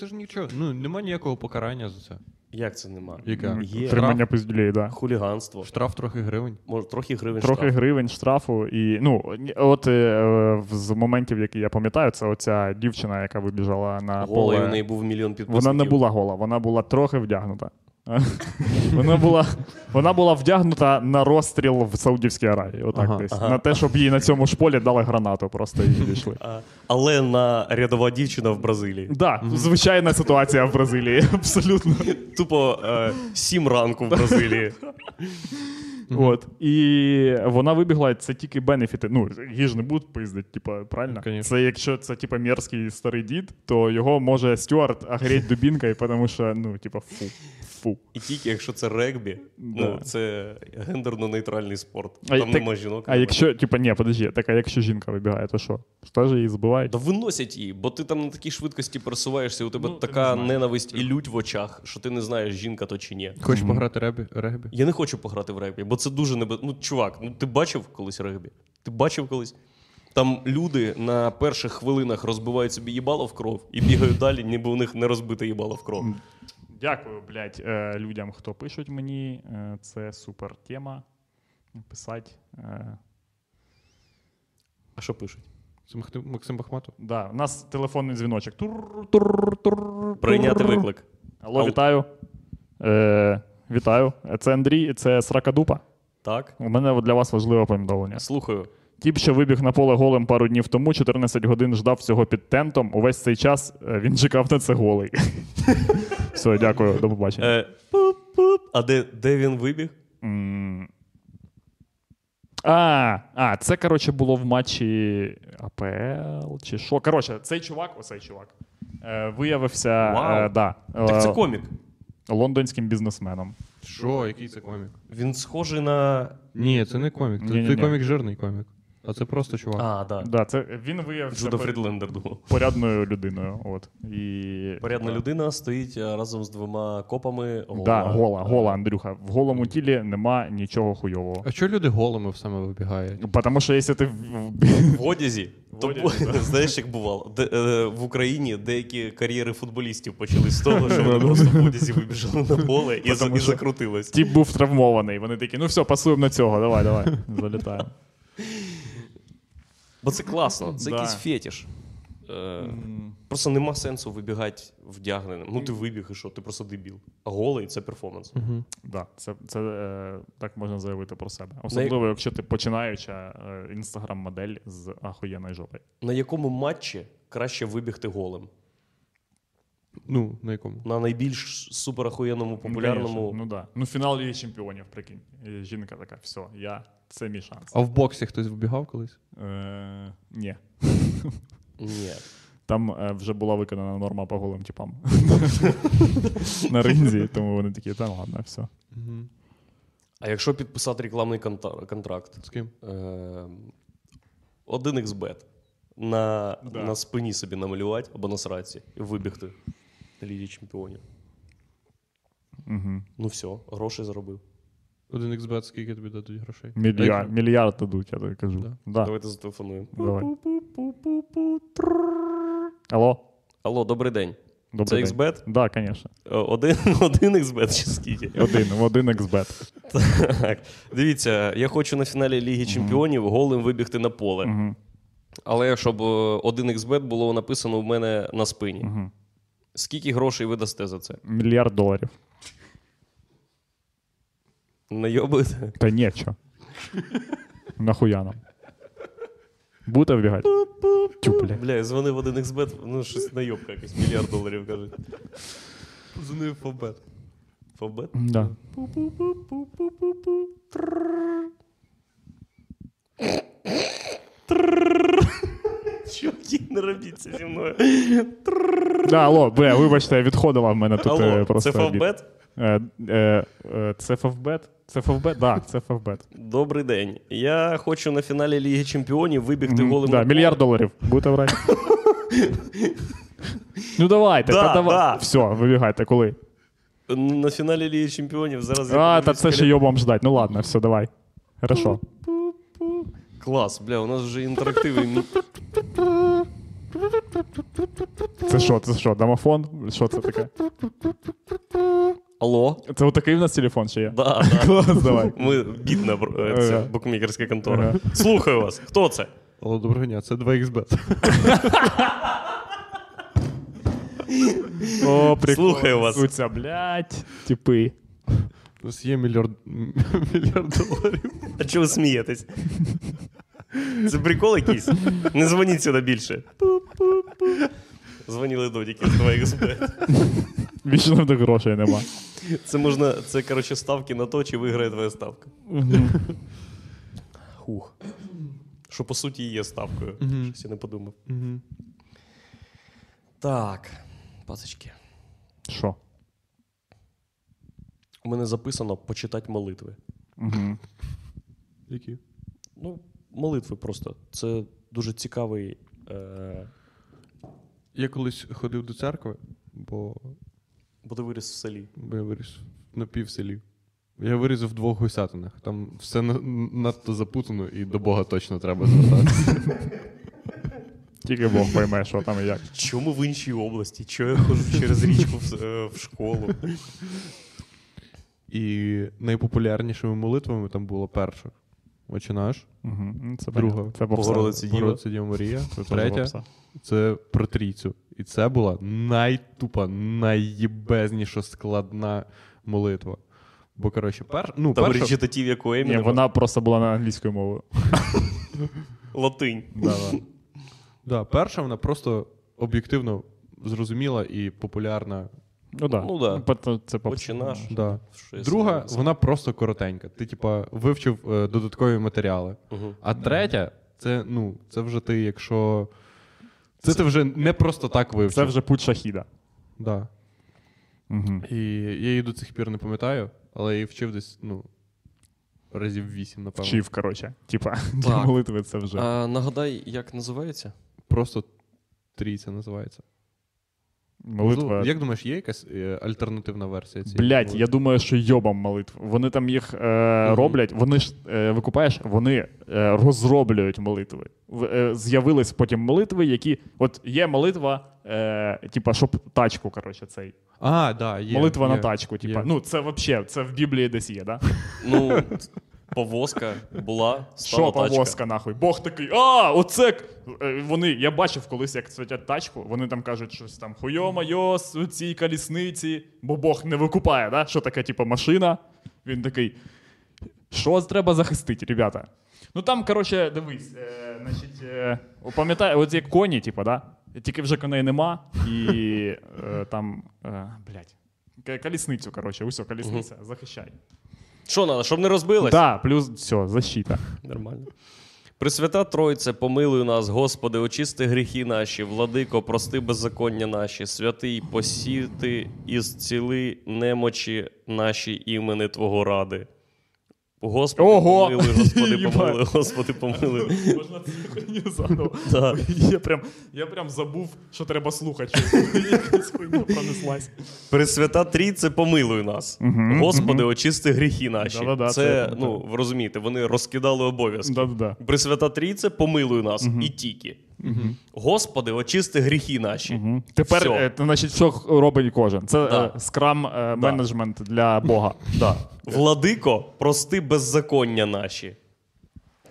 Це ж нічого. Ну, нема ніякого покарання за це. Як це нема? Яка? Є... Тримання пиздюлей, да. Хуліганство. Штраф трохи гривень. Може, трохи гривень трохи штрафу. гривень штрафу. І, ну, от е, з моментів, які я пам'ятаю, це оця дівчина, яка вибіжала на гола, поле. Гола, і в неї був мільйон підписників. Вона не була гола, вона була трохи вдягнута. вона, була, вона була вдягнута на розстріл в Саудівській Аравії. Отак ага, десь. Ага. На те, щоб їй на цьому ж полі дали гранату просто і відійшли. А, але на рядова дівчина в Бразилії. Так, да, mm-hmm. звичайна ситуація в Бразилії. Абсолютно. Тупо е, сім ранку в Бразилії. От. І вона вибігла, це тільки бенефіти. Ну, її ж не будуть пиздить, типа, правильно? Конечно. Це якщо це типа мерзкий старий дід, то його може стюард огріть дубінкою, тому що, ну, типа, фу. Фу. І тільки якщо це регбі, да. ну, це гендерно-нейтральний спорт. А, там так, нема жінок. А якщо, типа, ні, подожди, так а якщо жінка вибігає, то що? Теж її збивають? Та виносять її, бо ти там на такій швидкості пересуваєшся, і у тебе ну, така не ненависть і лють в очах, що ти не знаєш, жінка то чи ні. Хочеш mm-hmm. пограти регбі? регбі? Я не хочу пограти в регбі, бо це дуже небезпечно. Ну, чувак, ну ти бачив колись регбі? Ти бачив колись? Там люди на перших хвилинах розбивають собі їбало в кров і бігають далі, ніби у них не розбите їбало в кров. Дякую, блядь, людям, хто пишуть мені. Це супер тема. Писать. А що пишуть? Це Максим Бахматов? Так, да, у нас телефонний дзвіночок. Прийняти виклик. Алло, Ал... вітаю. Е, вітаю. Це Андрій, це Сракадупа. Так. У мене для вас важливе повідомлення. Слухаю. Тіп, що вибіг на поле голим пару днів тому, чотирнадцять годин ждав цього під тентом. Увесь цей час він чекав на це голий. Все, дякую, до побачення. А де, де він вибіг? А, а, це, коротше, було в матчі АПЛ чи що. Коротше, цей чувак, оцей чувак, виявився... Вау, да, так це комік. Лондонським бізнесменом. Що, який це комік? Він схожий на... Ні, це не комік. Це комік жирний комік. Та це просто чувак. А, да. Да, це він виявився порядною людиною. От. І... Порядна людина стоїть разом з двома копами гола. Да, гола, гола, Андрюха. В голому тілі нема нічого хуйового. А чого люди голими саме вибігають? Тому що якщо ти в одязі, то знаєш, як бувало, в Україні деякі кар'єри футболістів почали з того, що вони просто в одязі вибіжали на поле і закрутилось. Тіп був травмований, вони такі, ну все, пасуємо на цього, давай, давай, залітаємо. Бо це класно, це да. якийсь фетиш. Е, mm. Просто нема сенсу вибігати вдягненим. Ну ти вибіг і що, ти просто дебіл. А голий – це перформанс. Mm-hmm. Да, це, це, е, так можна заявити про себе. Особливо, на... якщо ти починаюча е, інстаграм-модель з ахуєнної жопи. На якому матчі краще вибігти голим? Ну, на якому? На найбільш суперахуєнному, популярному. Ну, ну да. Ну фінал Ліги Чемпіонів, прикинь. Жінка така, все, я, це мій шанс. А в боксі хтось вибігав колись? Е, ні. Ні. Там е, вже була виконана норма по голим типам. На ринзі, тому вони такі, та ладно, все. А якщо підписати рекламний контракт? З ким? один ікс бет. На, да. на спині собі намалювати або на сраці і вибігти на Лігі Чемпіонів. Угу. Ну все, гроші заробив. один ікс бет скільки тобі дадуть грошей? Мільярд, мільярд дадуть, я тобі кажу. Да. Да. Давайте зателефонуємо. Давай. Алло. Алло, добрий день. Добрий Це ікс бет? Так, да, звісно. Один, один ікс бет чи скільки? Один, один ікс бет. Так. Дивіться, я хочу на фіналі Ліги Чемпіонів mm-hmm. голим вибігти на поле. Mm-hmm. Але щоб один ікс бет було написано в мене на спині. Угу. Скільки грошей ви дасте за це? Мільярд доларів. Найобуєте? Та ні, що. Нахуя нам? Будете вбігати? Бля, я дзвонив в один ікс бет, ну щось найобка якась, мільярд доларів, кажуть. Дзвонив в Фабет. Фабет? Да. Чуваки, не робіться зі мною. Да, алло, бля, вибачте, я відходила в мене тут алло, просто це обід. Е, е, е, це Фавбет? Це Фавбет? Да, це Фавбет. Добрий день. Я хочу на фіналі Ліги Чемпіонів вибігти mm, голим. Да, мільярд доларів. Будете врати? Ну давайте, да, та, давай. Да. Все, вибігайте, коли? На фіналі Ліги Чемпіонів зараз... А, та це ще йобам ждать. Ну ладно, все, давай. Хорошо. Клас, бля, у нас вже інтерактиви. Це що, це що, домофон? Що це таке? Алло? Це отакий в нас телефон ще є? Да, да. Клас, давай. Ми бідна букмекерська контора. Слухаю вас. Хто це? Алло, доброго дня, це два ікс бет. О, прикол. Слухаю вас. Суця, блядь, типи. У нас є мільярд, мільярд доларів. А чого ви смієтесь? Це прикол якийсь? Не дзвоніть сюди більше. Дзвонили додіки з два ікс бет. Більше нам до грошей нема. Це можна, це, коротше, ставки на то, чи виграє твоя ставка. Хух. Що, по суті, є ставкою. Щось я не подумав. Так, пасочки. Що? У мене записано почитати молитви. Угу. Які? Ну, молитви просто. Це дуже цікавий... Е... Я колись ходив до церкви, бо... Бо ти виріс в селі. Бо я виріс на півселі. Я виріс в двох гусятинах. Там все надто запутано і до Бога точно треба звертатися. Тільки Бог пойме, що там і як. Чому в іншій області? Чому я ходжу через річку в школу? І найпопулярнішими молитвами там було перше «Отче наш», угу. це друга це «Богородице Діва Марія», це третя це про трійцю. І це була найтупа, найєбезніша складна молитва. Бо, коротше, перша... Ну, там перша... речитатів, як у Еміна. Ні, вона просто була на англійською мовою. Латинь. Да, да. Да, перша вона просто об'єктивно зрозуміла і популярна. Ну так, ну, да. ну, це починаєш. Да. Друга, вона просто коротенька. Ти, типа, вивчив е, додаткові матеріали. Угу. А третя, це, ну, це вже ти, якщо... Це, це ти вже не просто так вивчив. Це вже путь шахіда. Да. Угу. І я її до цих пір не пам'ятаю, але я її вчив десь, ну, разів вісім, напевно. Вчив, коротше. Типа, для молитви це вже. А, нагадай, як називається? Просто трійця називається. Молитва. Як думаєш, є якась альтернативна версія цієї? Блять, я думаю, що йобам молитва. Вони там їх е, mm-hmm. роблять, вони ж, е, викупаєш, вони е, розроблюють молитви. В, е, з'явились потім молитви, які, от є молитва, е, типа, щоб тачку, коротше, цей. А, да, є. Молитва є, на тачку, типа. Ну, це взагалі, це в Біблії десь є, да? Ну, повозка була, стала тачка. Що повозка, нахуй? Бог такий, а, оце... Вони, я бачив колись, як святять тачку, вони там кажуть щось там, хуйо-майос, у цій колісниці, бо Бог не викупає, да? Що таке, типу, машина? Він такий, що треба захистити, ребята? Ну там, коротше, дивись, е, значить, е, пам'ятаю, от як коні, типу, да? Тільки вже коней нема, і е, там, е, блядь, колісницю, коротше, усьо, колісниця, угу. захищай. Що треба, щоб не розбилась? Так, да, плюс все, защита. Нормально. Пресвята Тройце, помилуй нас, Господи, очисти гріхи наші, Владико, прости беззаконня наші, святий, посіти і зціли немочі наші імени Твого ради. Господи, Ого! помилуй, Господи, помилуй, Господи, помилуй. Можна це хуйню заново? Так. Я прям, я прям забув, що треба слухати. Якась хуйня пронеслась. Пресвята Трійце, помилуй нас. Угу, Господи, угу. очисти гріхи наші. Да-да-да, це, це, ну, ви розумієте, вони розкидали обов'язки. Да-да-да. Пресвята Трійце, помилуй нас угу. і тільки. Угу. Господи, очисти гріхи наші. Угу. Тепер, е, значить, що робить кожен? Це да. е, скрам е, менеджмент да. для Бога. Да. Владико, прости беззаконня наші.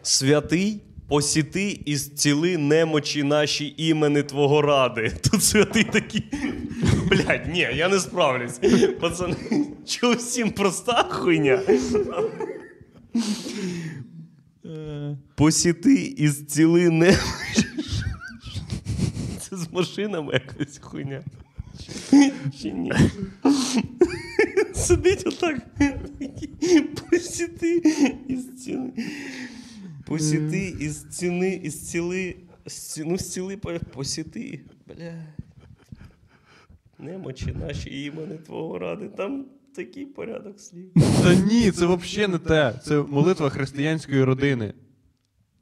Святий, посіти і зціли немочі наші імени Твого ради. Тут святий такий, блядь, ні, я не справлюсь. Пацани, чого всім проста хуйня? Посіти і зціли немочі. Це з машинами якась хуйня. Чи ні? Сидить отак. Посіти із ціни. Посіти із ціни, із ціли. Ну, з ціли посіти. Бля. Немочі наші імени Твого ради. Там такий порядок слів. Та ні, це взагалі не те. Це молитва християнської родини.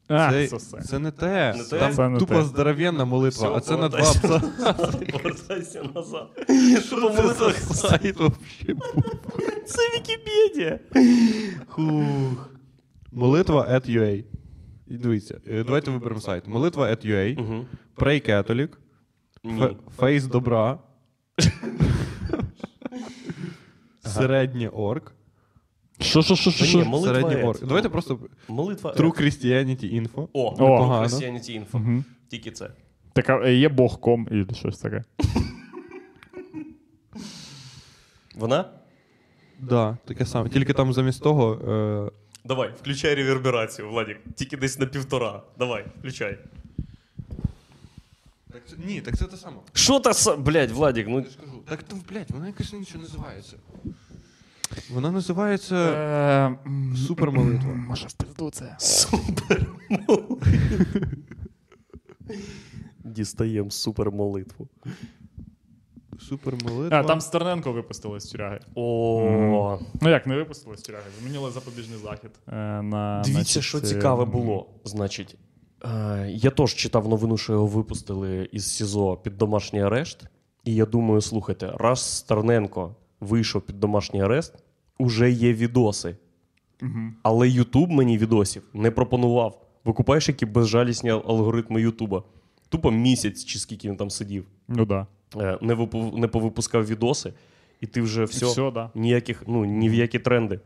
А, це, це, це не те. Не Там те? Це тупо здоровенна молитва, все, а це на два пса. Повертайся назад. Що це за сайт взагалі? Це Вікіпедія. Хух. Молитва крапка ю а. Дивіться, давайте виберемо сайт. Молитва крапка ю а, угу. Pray Catholic, Face Добра, Середнє Орг. Що, що, що, що? Середній орг. Давайте просто молитва True Christianity Info. О, True Christianity Info. Угу. Тільки це. Так, а є Бог крапка ком і щось таке. Вона? Так, да, таке саме. Тільки там замість того... Е... Давай, включай реверберацію, Владик. Тільки десь на півтора. Давай, включай. Так, це... Ні, так це те саме. Що те саме? Блядь, Владик, ну... Так, там, блядь, вона якось нічого називається. Вона називається е... супермолитва. Може, в пизду це. Супермолитва. Дістаємо супермолитву. Супермолитва. А, там Стерненко випустили з тюряги. О. Ну як, не випустили з тюряги, замінили запобіжний захід. Дивіться, що цікаве було. Значить, я теж читав новину, що його випустили із СІЗО під домашній арешт. І я думаю, слухайте, раз Стерненко вийшов під домашній арест, уже є відоси. Угу. Але Ютуб мені відосів не пропонував. Викупаєш, які безжалісні алгоритми Ютуба. Тупо місяць, чи скільки він там сидів. Ну да. Не, випу... не повипускав відоси, і ти вже все, все да. ніяких, ну, ні в які тренди.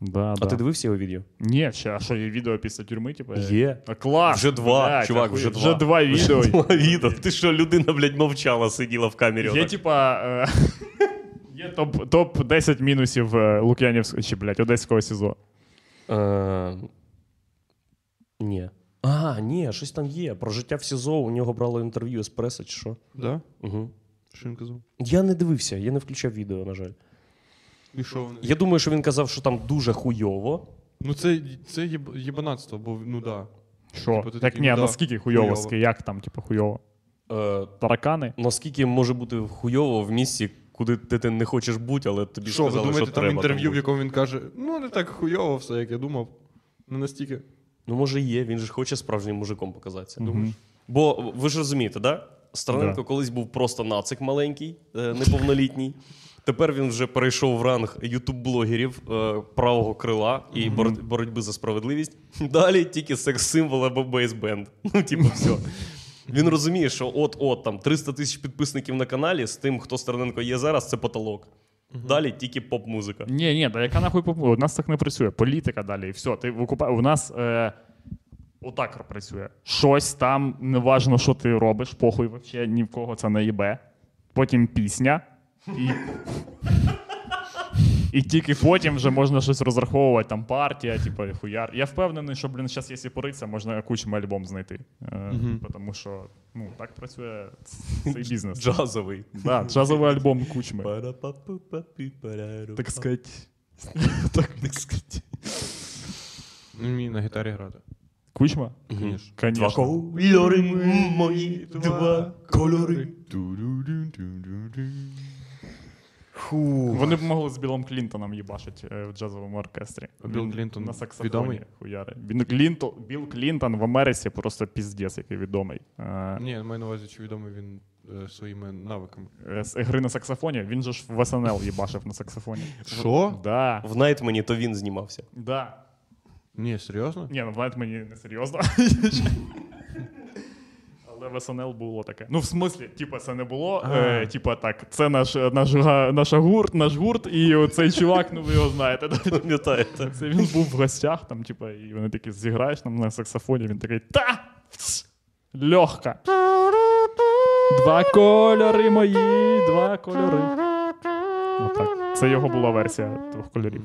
Да, а да. ти дивився його відео? Ні, ще. А що, є відео після тюрми? Типу? Є. А клас! Вже два, блядь, чувак, вже два. Вже два відео. Вже два відео. Ти що, людина, блядь, мовчала, сиділа в камері. Є, типа... Е... Є топ, топ десять мінусів Лук'янівського, чи, блядь, Одеського СІЗО. Е, ні. А, ні, щось там є. Про життя в СІЗО, у нього брало інтерв'ю з преси, чи що. Да? Угу. Що він казав? Я не дивився, я не включав відео, на жаль. І що? Я думаю, що він казав, що там дуже хуйово. Ну це, це єбанатство, бо, ну да. Що? Типу, так ні, ну, да. наскільки хуйово? хуйово? Як там, типу, хуйово? Е, Таракани? Наскільки може бути хуйово в місці, куди ти, ти не хочеш бути, але тобі що, сказали, думаєте, що треба. Що, ви думаєте, там інтерв'ю, в якому він каже, ну не так хуйово все, як я думав, не настільки. Ну може є, він же хоче справжнім мужиком показатися. Mm-hmm. Думаєш? Бо ви ж розумієте, да? Стерненко да. колись був просто нацик маленький, неповнолітній. Тепер він вже перейшов в ранг ютуб-блогерів е, правого крила і mm-hmm. бор- боротьби за справедливість. Далі тільки секс-символ або бейс-бенд. Ну, типу, все. Він розуміє, що от-от, там, триста тисяч підписників на каналі з тим, хто Стерненко є зараз, це потолок. Mm-hmm. Далі тільки поп-музика. Ні, ні, да яка нахуй поп-музика? У нас так не працює. Політика далі, і все. Ти викупа... У нас... Е... Отак працює. Щось там, неважно, що ти робиш, похуй вообще, ні в кого це не їбе. Потім пісня. І... і тільки потім вже можна щось розраховувати, там партія, типу, хуяр. Я впевнений, що, блін, зараз, якщо поритися, можна Кучма альбом знайти. Mm-hmm. Тому що, ну, так працює цей бізнес. Джазовий. Да, джазовий альбом Кучми. Так сказати. Так, так сказати. Мені на гітарі грати. Кучма? Конечно. Конечно. Два кольори мої, два кольори. Фу. Вони б могли з Біллом Клінтоном їбашить в джазовому оркестрі. Білл Клінтон на саксофоні хуяри. Білл Клінтон, Білл Клінтон в Америці просто піздець, який відомий. Ні, маю на увазі, чи відомий він своїми навиками. З гри на саксофоні? Він же ж в ес ен ел їбашив на саксофоні. Що? Да. В Найтмені то він знімався. Да. Ні, серйозно? Ні, ну, навіть мені не серйозно. Але в ес ен ел було таке. Ну, в смислі, типа, це не було. Е, типа, так, це наш, наш, наша гурт, наш гурт, і цей чувак, ну, ви його знаєте. Пам'ятаєте. Це він був в гостях, там, типа, і вони такі, зіграєш нам на саксофоні, він такий, та! Легка. Два кольори мої, два кольори. Отак. Це його була версія двох кольорів.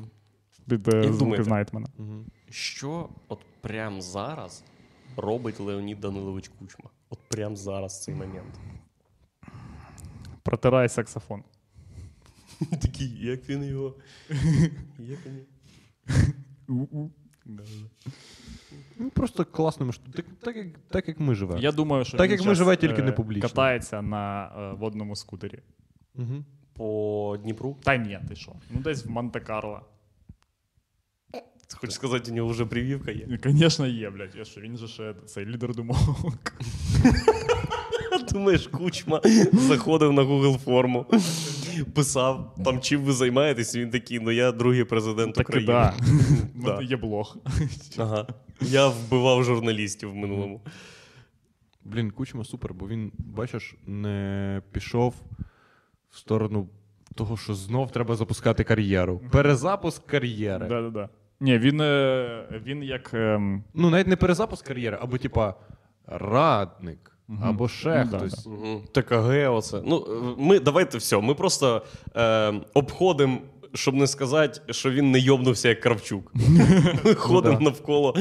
Від звуки знаєте мене. Угу. Що от прямо зараз робить Леонід Данилович Кучма? От прямо зараз, цей момент. Протирає саксофон. Такий, як він його... Як він... Просто класно. Так, як ми живемо. Я думаю, що так, як ми живемо, тільки не публічно. Катається на водному скутері. По Дніпру? Та ні, ти що. Ну, десь в Монте-Карло. Хочеш сказати, у нього вже прививка є? Звісно, є, блядь. Я що, він же ще цей лідер думок. Думаєш, Кучма заходив на Google форму, писав, там, чим ви займаєтесь, він такий, ну я другий президент так України. Так і да. Є блог. Ага. Я вбивав журналістів в минулому. Блін, Кучма супер, бо він, бачиш, не пішов в сторону того, що знов треба запускати кар'єру. Перезапуск кар'єри. Да-да-да. Ні, він, він як... Ем... Ну, навіть не перезапуск кар'єри, або, типа, радник, угу. або ще ну, хтось. Да, да. Угу. ТКГ оце. Ну, ми, давайте все, ми просто ем, обходимо, щоб не сказати, що він не йобнувся, як Кравчук. Ми ходимо навколо.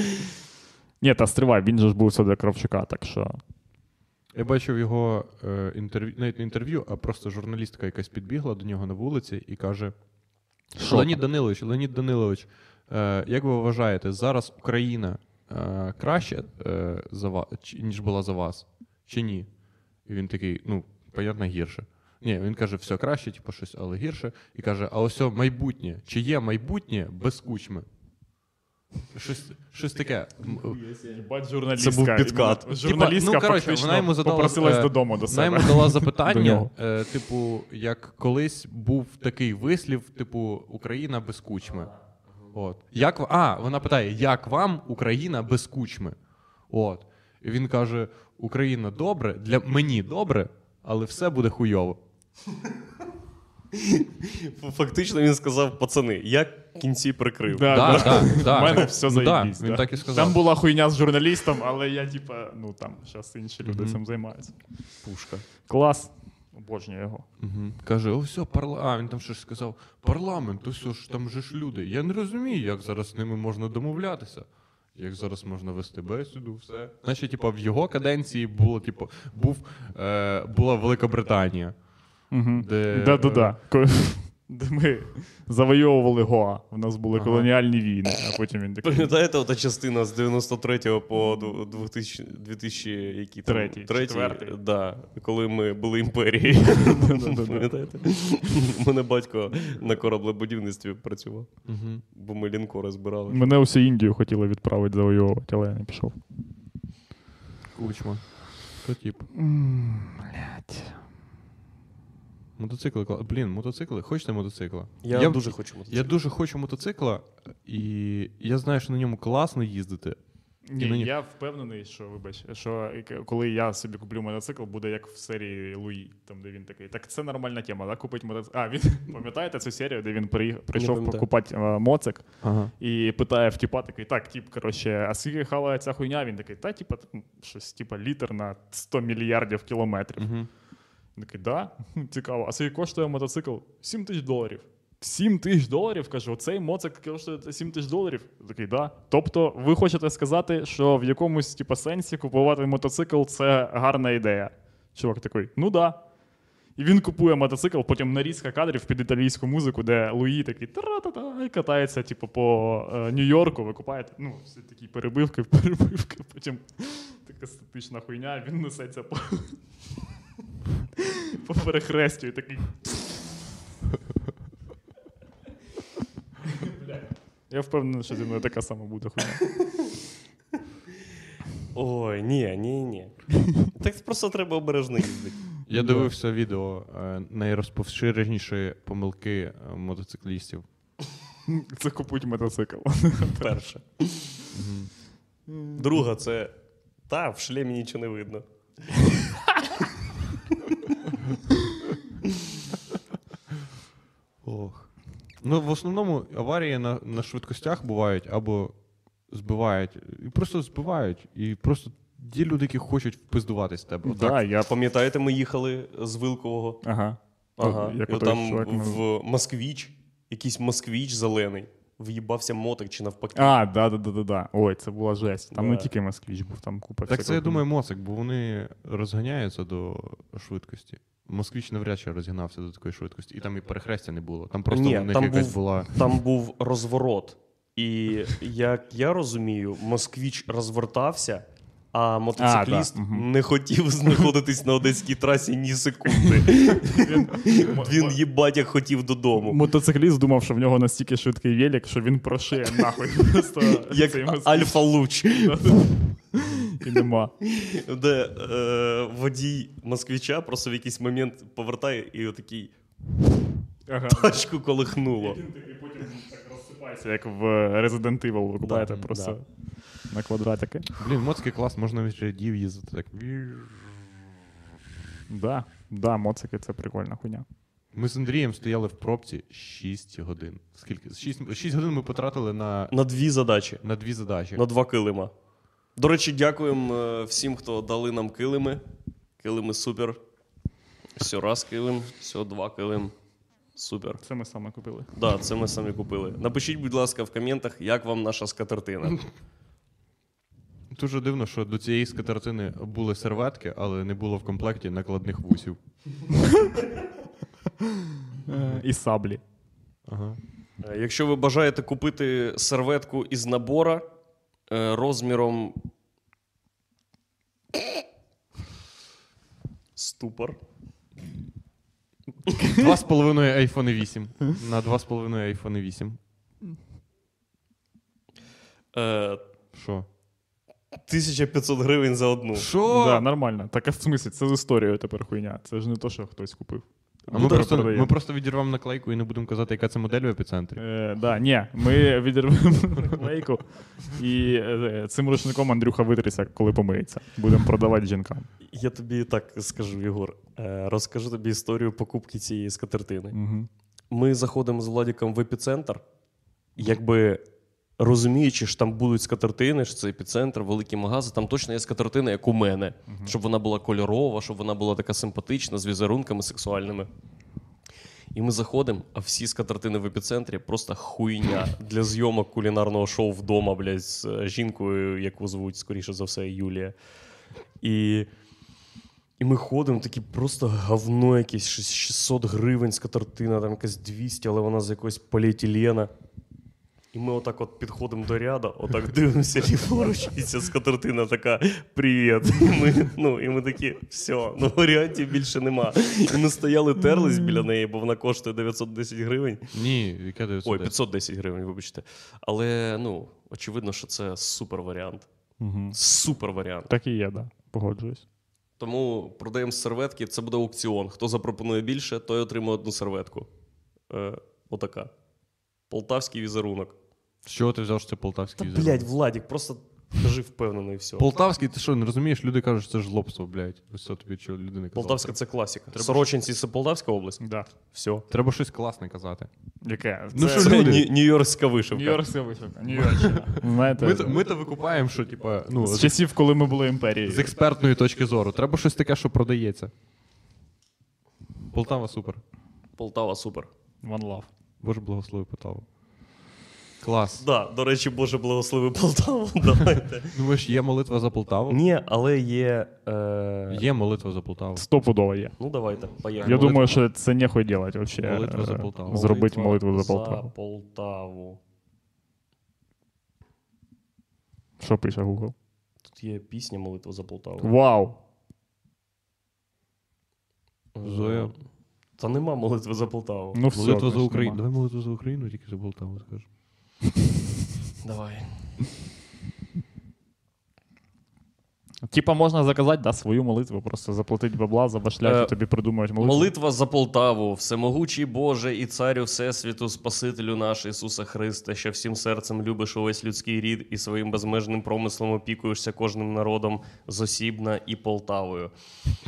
Ні, та стривай, він же ж був сюди Кравчука, так що... Я бачив його інтерв'ю, навіть не інтерв'ю, а просто журналістка якась підбігла до нього на вулиці і каже... Леонід Данилович, Леонід Данилович, як ви вважаєте, зараз Україна е, краще е, за вас, ніж була за вас? Чи ні? І він такий, ну, понятно, гірше. Ні, він каже, все краще, типу щось, але гірше. І каже, а ось майбутнє. Чи є майбутнє без Кучми? Щось, щось таке. Це був підкат. Журналістка типа, ну, коротше, вона йому задала, попросилась додому до себе. Вона йому дала запитання, е, типу, як колись був такий вислів, типу, Україна без Кучми. От. Як, а, вона питає, як вам Україна без Кучми? От. І він каже, Україна добре, для мені добре, але все буде хуйово. Фактично він сказав, пацани, я кінці прикрив. Да, да, да, да, да. У мене все заєбість. Да, да. Там була хуйня з журналістом, але я типа, ну там, зараз інші люди mm-hmm. цим займаються. Пушка. Клас. Обожнює його. Угу. Каже, о, все, парла... а, він там щось сказав, парламент, ось ж, там же ж люди. Я не розумію, як зараз з ними можна домовлятися, як зараз можна вести бесіду, все. Значить, типу, в його каденції було, типу, був, е, була Великобританія. Угу. Де... Да-да-да. де ми завойовували Гоа. У нас були ага. колоніальні війни, а потім він такий... Пам'ятаєте, ота частина з дев'яносто третього по дві тисячі третій? Да, коли ми були імперією. Пам'ятаєте? У мене батько на кораблебудівництві працював, бо ми лінкори збирали. Мене усю Індію хотіли відправити завойовувати, але я не пішов. Кучма. Хто тип? Блядь... Мотоцикли, блін, мотоцикли. Хочете мотоцикла? Я, я дуже хочу мотоцикла. Я дуже хочу мотоцикла, і я знаю, що на ньому класно їздити. Ні, ньому... я впевнений, що, вибач, що коли я собі куплю мотоцикл, буде як в серії Луї, там де він такий. Так це нормальна тема, да? Купити мотоцикл. А, він, пам'ятаєте цю серію, де він приїх... прийшов покупати моцик ага. і питає в тіпа такий, так, тіп, коротше, а скільки хала ця хуйня? Він такий, та, тіпа, щось, тіпа, літр на сто мільярдів кілометрів. Угу. Він такий, да, цікаво. А скільки коштує мотоцикл? сім тисяч доларів. сім тисяч доларів, кажу, цей моцик коштує сім тисяч доларів? Він такий, да. Тобто ви хочете сказати, що в якомусь типу, сенсі купувати мотоцикл – це гарна ідея? Чувак такий, ну да. І він купує мотоцикл, потім нарізка кадрів під італійську музику, де Луї такий тра-та-та, і катається типу, по е, Нью-Йорку, ви купаєте, ну, всі такі перебивки, перебивки, потім така естетична хуйня, він несеться по... По перехрестю і такий. Я впевнений, що зі мною така сама буде хуйня. Ой, ні, ні, ні. Так просто треба обережно їздити. Я дивився відео найрозповсюдженіші помилки мотоциклістів. Це купують мотоцикл. Перше. Друга, це та, в шлемі нічого не видно. Ох. Ну, в основному аварії на, на швидкостях бувають або збивають, і просто збивають, і просто ті люди, які хочуть впиздуватись з тебе. Да, так, я... Пам'ятаєте, ми їхали з Вилкового? Ага. Ага. Ну, там чоловік, в Москвіч, якийсь Москвіч зелений, в'їбався мотик чи навпаки. А, да-да-да-да. Ой, це була жесть. Там да. не тільки Москвіч був, там купа всякого. Так це, я думаю, моцик, бо вони розганяються до швидкості. Москвіч навряд чи розігнався до такої швидкості. І там і перехрестя не було. Там просто Ні, в них там якась був, була... Там був розворот. І, як я розумію, Москвіч розвертався, а мотоцикліст а, да. не хотів знаходитись на одеській трасі ні секунди. Він, їбать, як хотів додому. Мотоцикліст думав, що в нього настільки швидкий велик, що він прошиє нахуй. Як альфа-луч. І нема. Де е, водій Москвича просто в якийсь момент повертає і отакий ага, тачку да. колихнуло. І потім так розсипається, як в Resident Evil, ви купаєте да, просто да. на квадратики. Блін, моцький клас, можна від рядів їздити так. Да, да, моцики це прикольна хуйня. Ми з Андрієм стояли в пробці шість годин. Скільки? шість годин ми потратили на... На дві задачі. На дві задачі. На два килима. До речі, дякуємо всім, хто дали нам килими. Килими супер. Все раз килим, все два килим. Супер. Це ми самі купили. Так, да, це ми самі купили. Напишіть, будь ласка, в коментах, як вам наша скатертина. Дуже дивно, що до цієї скатертини були серветки, але не було в комплекті накладних вусів. І саблі. Ага. Якщо ви бажаєте купити серветку із набора, розміром ступор. два з половиною айфон вісім. На два з половиною айфон вісім. Що? тисяча п'ятсот гривень за одну. Що? Да, нормально. Так, а в смислі, це з історією тепер хуйня. Це ж не то, що хтось купив. А ми просто, ми просто відірвемо наклейку і не будемо казати, яка це модель в епіцентрі. Е, да, ні, ми відірвемо наклейку і е, цим рушником Андрюха витряся, коли помиється. Будемо продавати жінкам. Я тобі так скажу, Єгор. Е, розкажу тобі історію покупки цієї скатертини. Угу. Ми заходимо з Владіком в епіцентр, якби розуміючи, що там будуть скатертини, що це епіцентр, великі магази, там точно є скатертина, як у мене. Uh-huh. Щоб вона була кольорова, щоб вона була така симпатична, з візерунками сексуальними. І ми заходимо, а всі скатертини в епіцентрі просто хуйня для зйомок кулінарного шоу вдома, блядь, з жінкою, яку звуть, скоріше за все, Юлія. І І ми ходимо, такі просто говно якесь, шістсот гривень скатертина, там якась двісті, але вона з якогось поліетилена. І ми отак от підходимо до ряду, отак дивимося ліворуч, і ця скатертина така: «Привіт!» І ми, ну, і ми такі: «Все, ну варіантів більше нема». І ми стояли, терлись біля неї, бо вона коштує дев'ятсот десять гривень. Ні, яка дев'ятсот десять? Ой, п'ятсот десять гривень, вибачте. Але, ну, очевидно, що це супер варіант. Угу. Супер варіант. Так і є, да, погоджуюсь. Тому продаємо серветки, це буде аукціон. Хто запропонує більше, той отримує одну серветку. Е, отака. Полтавський візерунок. З чого ти взяв, що це полтавський Та, візерунок? Блядь, Владік, просто кажи впевнено і все. Полтавський, ти що, не розумієш? Люди кажуть, що це жлобство, блядь. Ось це тобі що люди не казали. Полтавська – це класика. Треба... Сорочинці – це Полтавська область? Так. Да. Все. Треба щось класне казати. Яке? Ну, це... що люди? Це нью-йоркська вишивка. Нью-йоркська вишивка. Нью-йоркщина. Знаєте, ми, ми то викупаємо, що, типа, ну... З часів, коли ми були імперією. З експертної точки зору. Треба щось таке, що продається. Полтава супер. Полтава супер. One love. Боже, благослови Полтаву. Клас. Да, до речі, Боже, благослови Полтаву. Давайте. Думаєш, є молитва за Полтаву? Ні, але є... Е... Є молитва за Полтаву. Стопудово є. Ну, давайте, поїхали. Я молитва... думаю, що це нехуй делать вообще. Молитва за Полтаву. Зробити молитву за Полтаву. За Полтаву. Що пише Google? Тут є пісня «Молитва за Полтаву». Вау! Зоя... Та нема молитви за Полтаву. Ну, все, молитва за Україну. Нема. Давай молитву за Україну, тільки за Полтаву скажемо. Давай. Типа можна заказати, да, свою молитву, просто заплатить бабла, забашлять, і тобі придумають молитву. Молитва за Полтаву. Всемогучий Боже і Царю Всесвіту, Спасителю наш Ісуса Христа, що всім серцем любиш увесь людський рід і своїм безмежним промислом опікуєшся кожним народом з Осібна і Полтавою.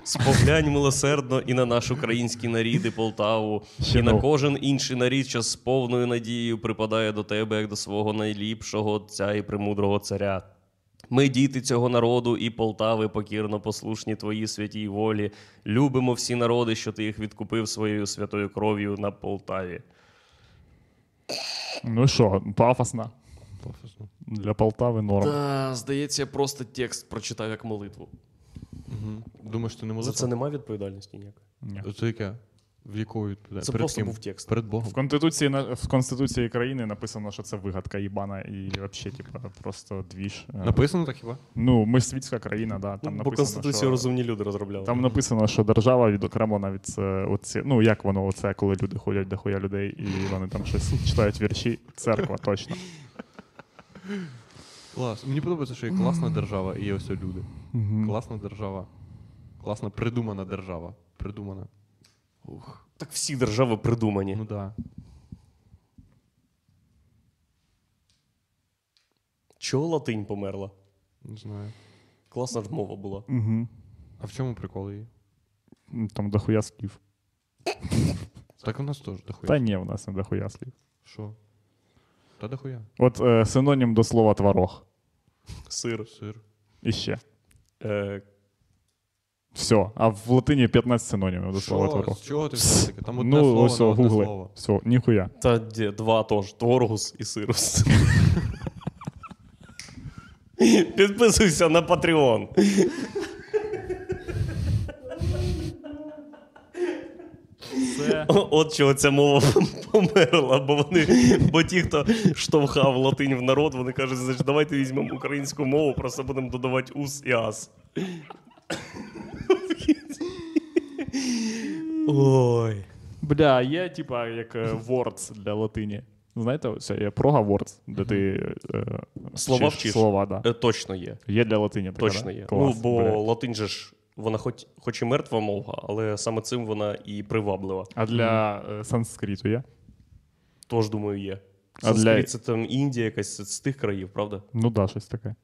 Споглянь милосердно і на наш український нарід і Полтаву, Ще і був. на кожен інший нарід, що з повною надією припадає до тебе, як до свого найліпшого Отця і премудрого Царя. Ми, діти цього народу і Полтави, покірно послушні твоїй святій волі. Любимо всі народи, що ти їх відкупив своєю святою кров'ю на Полтаві. Ну що, пафосно. Пафосно. Для Полтави норм. Та, здається, я просто текст прочитав як молитву. Угу. Думаєш, ти не молитва? За це немає відповідальності ніякої? Ні. Це яке? В якої відповідальності? Це перед просто ким? Був текст. Перед Богом. В Конституції, в Конституції країни написано, що це вигадка їбана і взагалі, типа, просто двіж. Написано так хіба? Ну, ми ж світська країна, да, там ну, написано, бо Конституцію що... розумні люди розробляли. Там написано, що держава відокремлена від оці, ну, як воно оце, коли люди ходять до хуя людей і вони там щось читають вірші, церква, точно. Клас. Мені подобається, що є класна держава і є ось люди. Mm-hmm. Класна держава. Класно придумана держава. Придумана. Ух. Так всі держави придумані. Ну да. Чого латинь померла? Не знаю. Класна ж мова була. Угу. А в чому прикол її? Там дохуя слів. Так у нас теж дохуя. Та ні, у нас не дохуя слів. Що? Та дохуя. От е, синонім до слова творог. Сир. Сир. І ще. Е, Все. А в латині п'ятнадцять синонімів до слова творог. З чого ти все таке? Там одне ну, слово, все, одне гугли. Слово. Все, ніхуя. Та де, два теж. Творгус і сирус. Підписуйся на Patreon. Це... От чого ця мова померла, бо вони, бо ті, хто штовхав латинь в народ, вони кажуть, значить, давайте візьмемо українську мову, просто будемо додавати ус і ас. Ой. Бля, є типа як words для латині. Знаєте, це є прога words, де ти е, слова вчиш. Слова, да. Е, точно є. Є для латині. Точно так, є. Клас, ну, бо бля. Латинь же ж, вона хоч, хоч і мертва мова, але саме цим вона і приваблива. А для е, санскриту є? Тож, думаю, є. Санскрит для... це там Індія якась з тих країв, правда? Ну да, щось таке.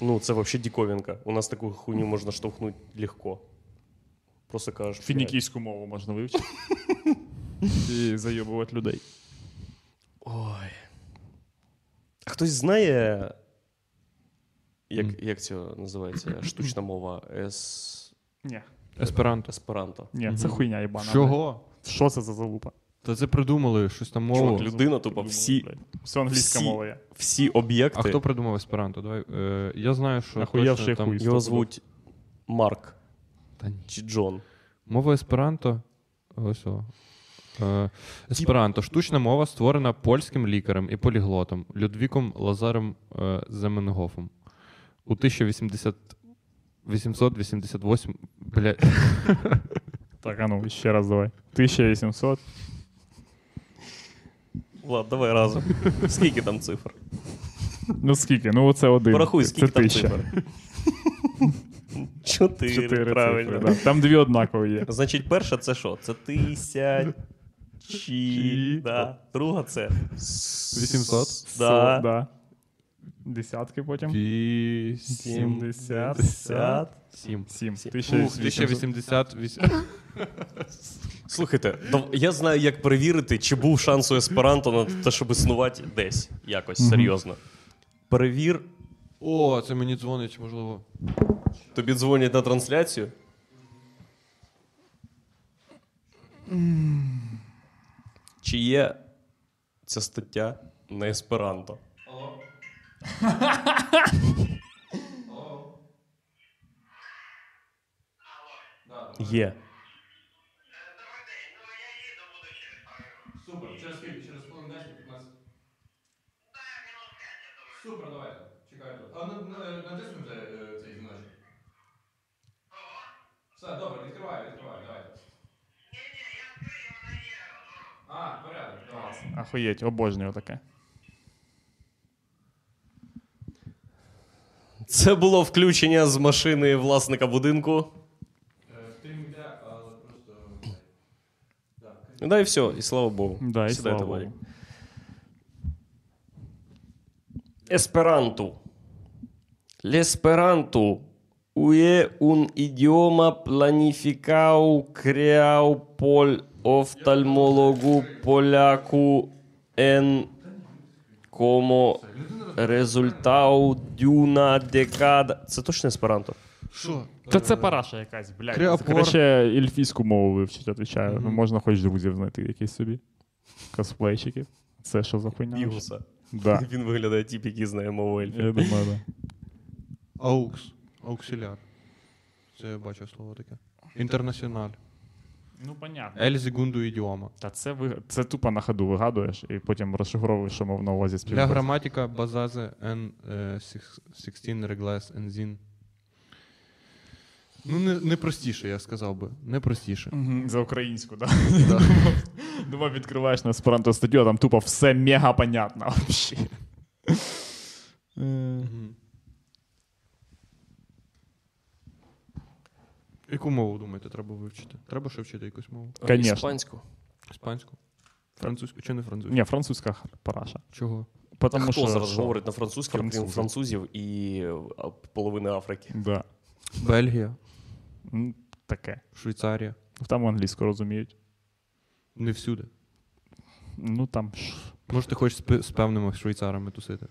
Ну, це взагалі диковинка. У нас таку хуйню можна штовхнути легко. Просто кажеш... Фінікійську мову можна вивчити. І зайобувати людей. Ой. А хтось знає, як, mm. як це називається, штучна мова? Ес... Ні. Есперанто. Есперанто. Ні, це хуйня єбана. Чого? Що це за залупа? Та це придумали щось там мову. Чувак, людина, тупо всі... Все англійська всі, мова є. Всі об'єкти... А хто придумав есперанто? Давай, е, я знаю, що... Ахуєвший хуй. Його звуть Марк. Чи Джон. Мова есперанто. Ось о. Есперанто. Штучна мова, створена польським лікарем і поліглотом Людвіком Лазарем Земенгофом. У тисяча вісімсот вісімдесят восьмому... Бля... Так, а ну, ще раз давай. тисяча вісімсот... Влад, давай разом. Скільки там цифр? Ну скільки? Ну оце один. Порахуй, скільки це там тисяча. Цифр. Чотири, Чотири правильно. Цифри, да. Там дві однакові є. Значить, перша це що? Це тисячі. Да. Друга це? Вісімсот. Да. Да. Десятки потім. Сімдесят. Сімдесят. Сім. Сім. тисяча вісімдесят. Слухайте, я знаю, як перевірити, чи був шанс у есперанто на те, щоб існувати десь. Якось, серйозно. Перевір. О, це мені дзвонить, можливо. Тобі дзвонять на трансляцію? Чи є ця стаття на есперанто? Є. Супер, через скільки? Через половиннадцять, п'ятнадцять? Супер, давайте. Чекаю тут. А натиснемо цей дзвіночок. Все, добре, відкриваю, відкриваю, давайте. Ні-ні, я відкрию, вона є. А, порядок, давай. Охуєть, обожнюю таке. Це було включення з машини власника будинку. Да, і все, і слава Богу. Да, і слава Богу. Есперанту. L'esperanto ue un idioma planificau creau pol oftalmologu polacu en como resultau d'una decada. Це точно есперанто? Що? Та це параша якась, блядь. Креопор... Краще ельфійську мову вивчити, відповідаю. Mm-hmm. Можна хоч друзів знайти якісь собі. Косплейщики. Це що за хуйня? Бігуса. Да. Він виглядає тип, який знає мову ельфів. Я думаю, так. Да. Аукс. Ауксіляр. Це я бачив слово таке. Інтернаціональ. Ну, понятно. Ель зігунду ідіома. Та це, ви... це тупо на ходу вигадуєш і потім розшифровуєш, що мов на увазі співпрацює. Для граматика базазе ен сікстін реглас ензін. Ну, не, не простіше, я сказав би. Не простіше. Mm-hmm. За українську, так? Да? Думаю, відкриваєш на есперанто статтю, а там тупо все мега понятно. Mm-hmm. Яку мову, думаєте, треба вивчити? Треба ще вчити якусь мову? Конечно. Іспанську. Іспанську? Французьку чи не французьку? Ні, французька параша. Чого? Потому, а хто що зараз що? Говорить на французькій, крім французів і половини Африки? Да. Бельгія. Ну, таке. Швейцарія. Там англійську розуміють. Не всюди. Ну, там... Може, ти хочеш з певними швейцарами тусити?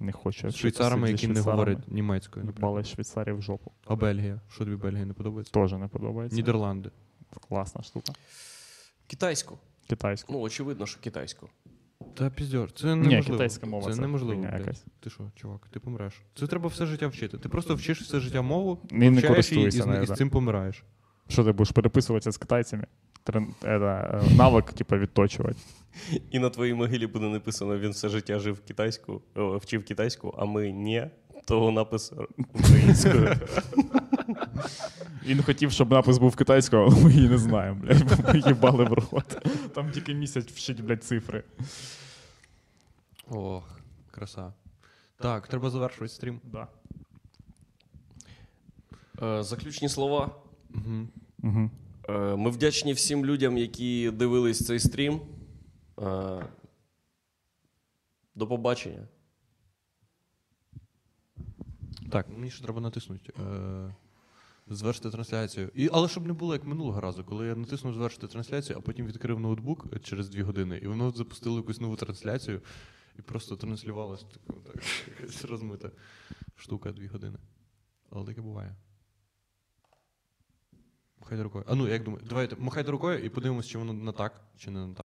Не хочу. З швейцарами, які не говорять німецькою. Бали Швейцарію в жопу. А Бельгія? Що тобі Бельгія не подобається? Тоже не подобається. Нідерланди. Класна штука. Китайську. Китайську. Ну, очевидно, що китайську. Та піздьор, це неможливо. Ні, китайська мова. Це, це неможливо. Ти що, чувак, ти помреш. Це треба все життя вчити. Ти просто вчиш все життя мову, і не користуєшся нею, і з цим помираєш. Що ти будеш переписуватися з китайцями? Трен... Это, навик, типу, відточувати. І на твоїй могилі буде написано, він все життя жив китайську, о, вчив китайську, а ми ні, того напис українською. Він хотів, щоб напис був китайською, але ми її не знаємо, блядь, бо ми їбали в рот. Там тільки місяць вчить, блядь, цифри. Ох, краса. Так, треба завершувати стрім. Да. Е, заключні слова. Угу. Угу. Е, ми вдячні всім людям, які дивились цей стрім. Е, до побачення. Так, мені ще треба натиснути. Е... Звершити трансляцію. І, але щоб не було як минулого разу, коли я натиснув «Звершити трансляцію», а потім відкрив ноутбук через дві години, і воно запустило якусь нову трансляцію, і просто транслювалася так, якась розмита штука дві години. Але таке буває. Махайте рукою. А ну, як думаєте, давайте, махайте рукою і подивимось, чи воно на так, чи не на так.